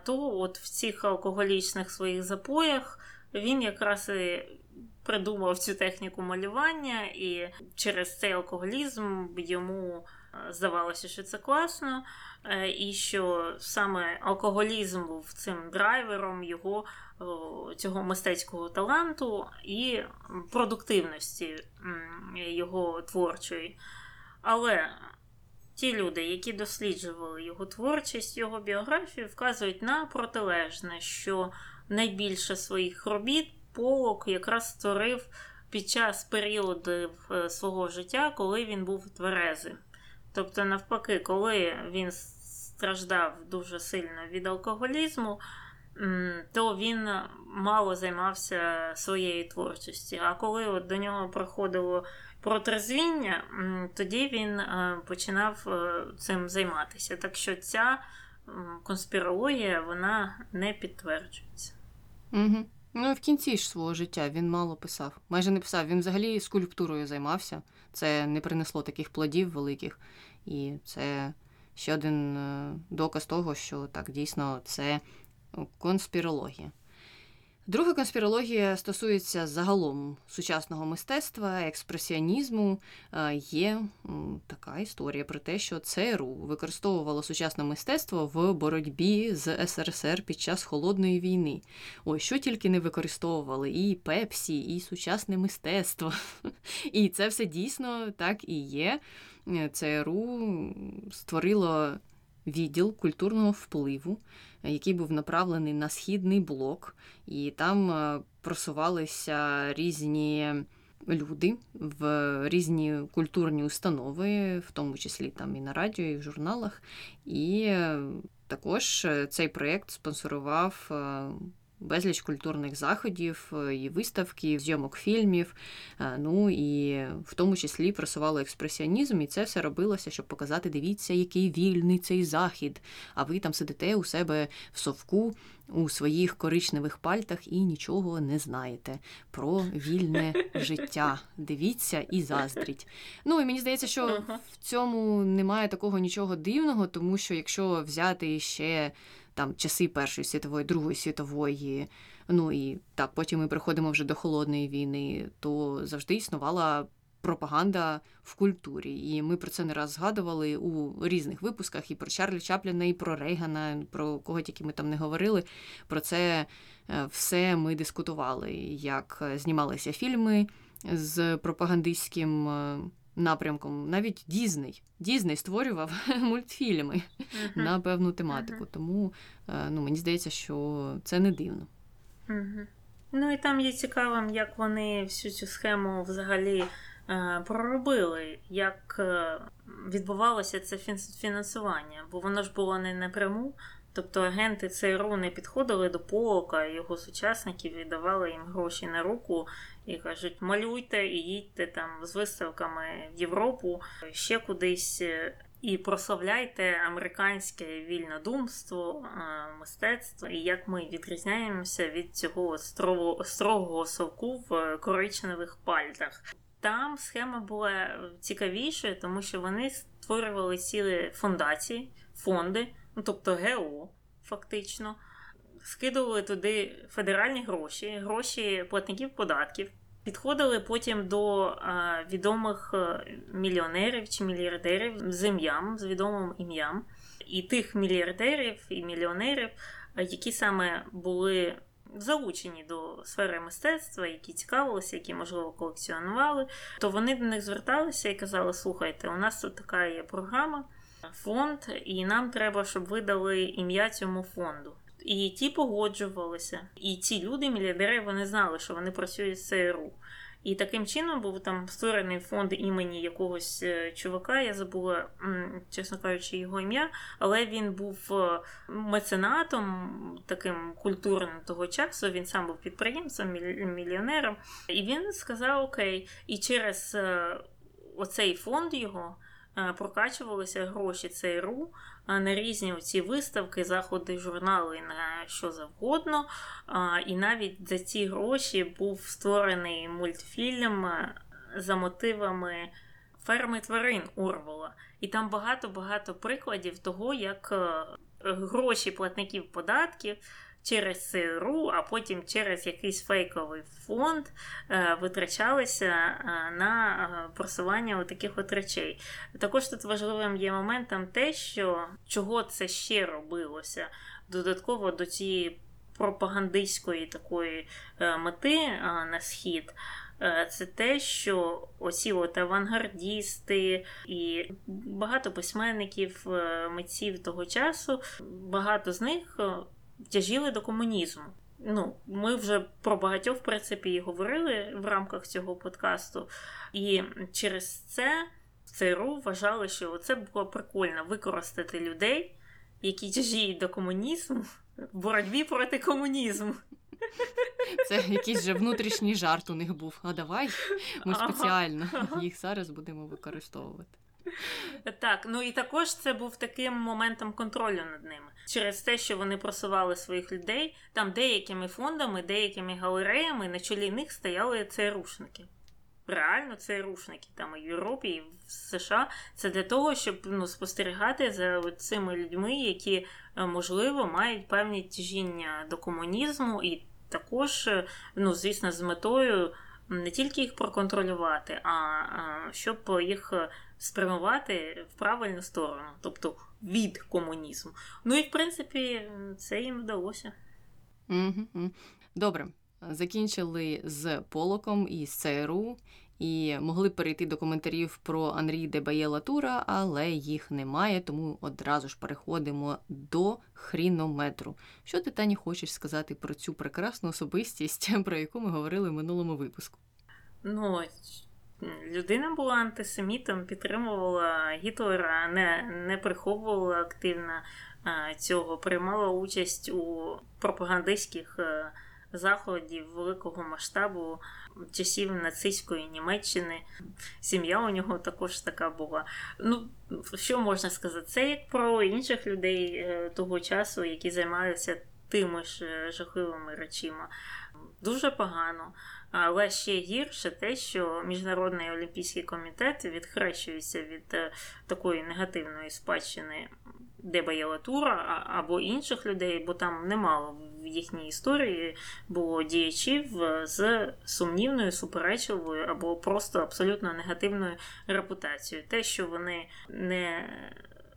то от в цих алкоголічних своїх запоях він якраз і придумав цю техніку малювання, і через цей алкоголізм йому здавалося, що це класно, і що саме алкоголізм був цим драйвером його цього мистецького таланту і продуктивності його творчої. Але ті люди, які досліджували його творчість, його біографію, вказують на протилежне, що найбільше своїх робіт Поллок якраз створив під час періоду свого життя, коли він був тверезим. Тобто, навпаки, коли він страждав дуже сильно від алкоголізму, то він мало займався своєю творчістю. А коли от до нього проходило протрезвіння, тоді він починав цим займатися. Так що ця конспірологія, вона не підтверджується. Угу. Ну, в кінці ж свого життя він мало писав. Майже не писав. Він взагалі скульптурою займався. Це не принесло таких плодів великих. І це ще один доказ того, що так, дійсно, це конспірологія. Друга конспірологія стосується загалом сучасного мистецтва, експресіонізму. Є така історія про те, що ЦРУ використовувало сучасне мистецтво в боротьбі з СРСР під час Холодної війни. Ой, що тільки не використовували. І Пепсі, і сучасне мистецтво. І це все дійсно так і є. ЦРУ створило відділ культурного впливу, який був направлений на Східний блок, і там просувалися різні люди в різні культурні установи, в тому числі там і на радіо, і в журналах. І також цей проєкт спонсорував безліч культурних заходів і виставки, і зйомок фільмів, ну і в тому числі просувало експресіонізм, і це все робилося, щоб показати, дивіться, який вільний цей захід, а ви там сидите у себе в совку, у своїх коричневих пальтах і нічого не знаєте про вільне життя. Дивіться і заздріть. Ну, і мені здається, що в цьому немає такого нічого дивного, тому що якщо взяти ще там часи Першої світової, Другої світової, ну і так, потім ми приходимо вже до Холодної війни, то завжди існувала пропаганда в культурі. І ми про це не раз згадували у різних випусках, і про Чарлі Чапліна, і про Рейгана, про кого тільки ми там не говорили. Про це все ми дискутували, як знімалися фільми з пропагандистським напрямком. Навіть Дізней створював мультфільми на певну тематику. Тому, ну, мені здається, що це не дивно. Ну, і там є цікавим, як вони всю цю схему взагалі проробили, як відбувалося це фінансування, бо воно ж було не напряму, тобто агенти ЦРУ не підходили до Поллока, його сучасників і давали їм гроші на руку і кажуть, малюйте і їдьте там з виставками в Європу, ще кудись і прославляйте американське вільнодумство, мистецтво і як ми відрізняємося від цього строгого совку в коричневих пальтах. Там схема була цікавішою, тому що вони створювали цілі фундації, фонди, ну, тобто ГО фактично, скидували туди федеральні гроші, гроші платників податків, підходили потім до відомих мільйонерів чи мільярдерів з ім'ям, з відомим ім'ям, і тих мільярдерів і мільйонерів, які саме були залучені до сфери мистецтва, які цікавилися, які, можливо, колекціонували, то вони до них зверталися і казали, слухайте, у нас тут така є програма, фонд, і нам треба, щоб ви дали ім'я цьому фонду. І ті погоджувалися, і ці люди, мільярдери, вони знали, що вони працюють з ЦРУ. І таким чином був там створений фонд імені якогось чувака, я забула, чесно кажучи, його ім'я, але він був меценатом таким культурним того часу, він сам був підприємцем, мільйонером, і він сказав окей, і через оцей фонд його прокачувалися гроші ЦРУ на різні оці виставки, заходи, журнали, на що завгодно. І навіть за ці гроші був створений мультфільм за мотивами «Ферми тварин» Орвелла. І там багато-багато прикладів того, як гроші платників податків через ЦРУ, а потім через якийсь фейковий фонд витрачалися на просування таких от речей. Також тут важливим є моментом те, що чого це ще робилося додатково до цієї пропагандистської такої мети на Схід, це те, що оці от авангардісти і багато письменників, митців того часу, багато з них тяжіли до комунізму. Ну, ми вже про багатьох, в принципі, і говорили в рамках цього подкасту. І через це в ЦРУ вважали, що це було прикольно використати людей, які тяжіють до комунізму, в боротьбі проти комунізму. Це якийсь же внутрішній жарт у них був. А давай ми спеціально їх зараз будемо використовувати. Так, ну і також це був таким моментом контролю над ними. Через те, що вони просували своїх людей, там деякими фондами, деякими галереями на чолі них стояли ЦРУшники. Реально ЦРУшники, там і в Європі, і в США. Це для того, щоб спостерігати за цими людьми, які, можливо, мають певні тяжіння до комунізму і також, звісно, з метою не тільки їх проконтролювати, а щоб їх спрямувати в правильну сторону, тобто від комунізму. Ну і, в принципі, це їм вдалося. Добре. Закінчили з Полоком і з ЦРУ, і могли перейти до коментарів про Анрі де Баєлатура, але їх немає, тому одразу ж переходимо до хрінометру. Що ти, Тані, хочеш сказати про цю прекрасну особистість, про яку ми говорили в минулому випуску? Ну, людина була антисемітом, підтримувала Гітлера, не приховувала активно цього, приймала участь у пропагандистських заходів великого масштабу часів нацистської Німеччини. Сім'я у нього також така була. Ну, що можна сказати? Це як про інших людей того часу, які займалися тими ж жахливими речима. Дуже погано. Але ще гірше те, що Міжнародний олімпійський комітет відхрещується від такої негативної спадщини де Баєлатура або інших людей, бо там немало в їхній історії було діячів з сумнівною, суперечливою або просто абсолютно негативною репутацією. Те, що вони не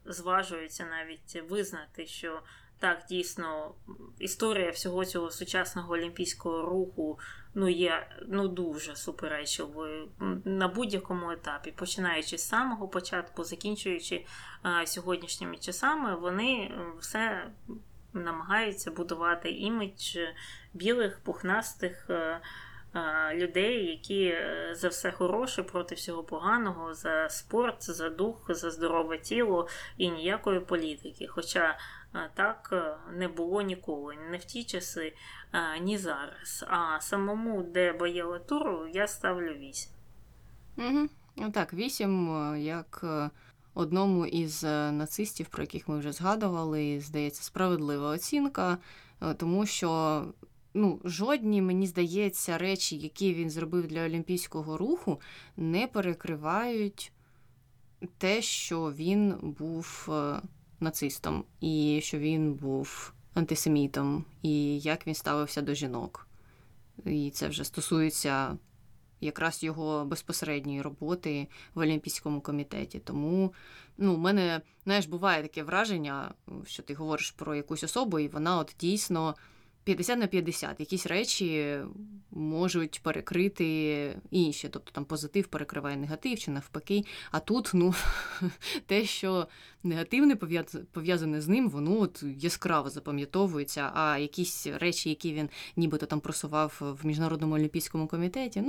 зважуються навіть визнати, що так, дійсно, історія всього цього сучасного олімпійського руху є дуже суперечливою на будь-якому етапі. Починаючи з самого початку, закінчуючи сьогоднішніми часами, вони все намагаються будувати імідж білих, пухнастих людей, які за все хороше, проти всього поганого, за спорт, за дух, за здорове тіло і ніякої політики. Хоча так не було ніколи, не в ті часи, ні зараз. А самому де Баєлатуру я ставлю 8. Угу. Так, 8, як одному із нацистів, про яких ми вже згадували, здається, справедлива оцінка, тому що жодні, мені здається, речі, які він зробив для олімпійського руху, не перекривають те, що він був нацистом, і що він був антисемітом, і як він ставився до жінок. І це вже стосується якраз його безпосередньої роботи в Олімпійському комітеті. Тому, у мене, буває таке враження, що ти говориш про якусь особу, і вона от дійсно 50/50. Якісь речі можуть перекрити інші. Тобто там позитив перекриває негатив чи навпаки. А тут, те, що негативне пов'язане з ним, воно от яскраво запам'ятовується. А якісь речі, які він нібито там просував в Міжнародному олімпійському комітеті,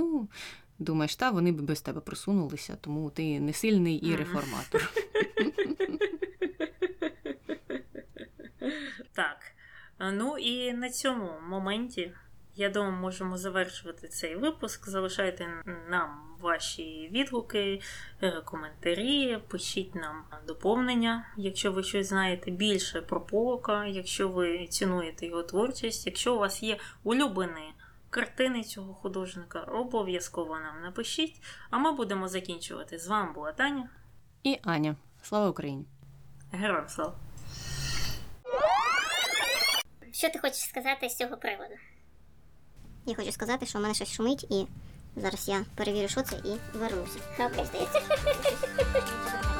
думаєш, вони б без тебе просунулися, тому ти не сильний і реформатор. Так. Ну і на цьому моменті, я думаю, можемо завершувати цей випуск. Залишайте нам ваші відгуки, коментарі, пишіть нам доповнення, якщо ви щось знаєте більше про Поллока, якщо ви цінуєте його творчість, якщо у вас є улюблені картини цього художника, обов'язково нам напишіть, а ми будемо закінчувати. З вами була Таня і Аня. Слава Україні! Героям слава! Що ти хочеш сказати з цього приводу? Я хочу сказати, що в мене щось шумить, і зараз я перевірю, що це, і вернуся. Окей, здається.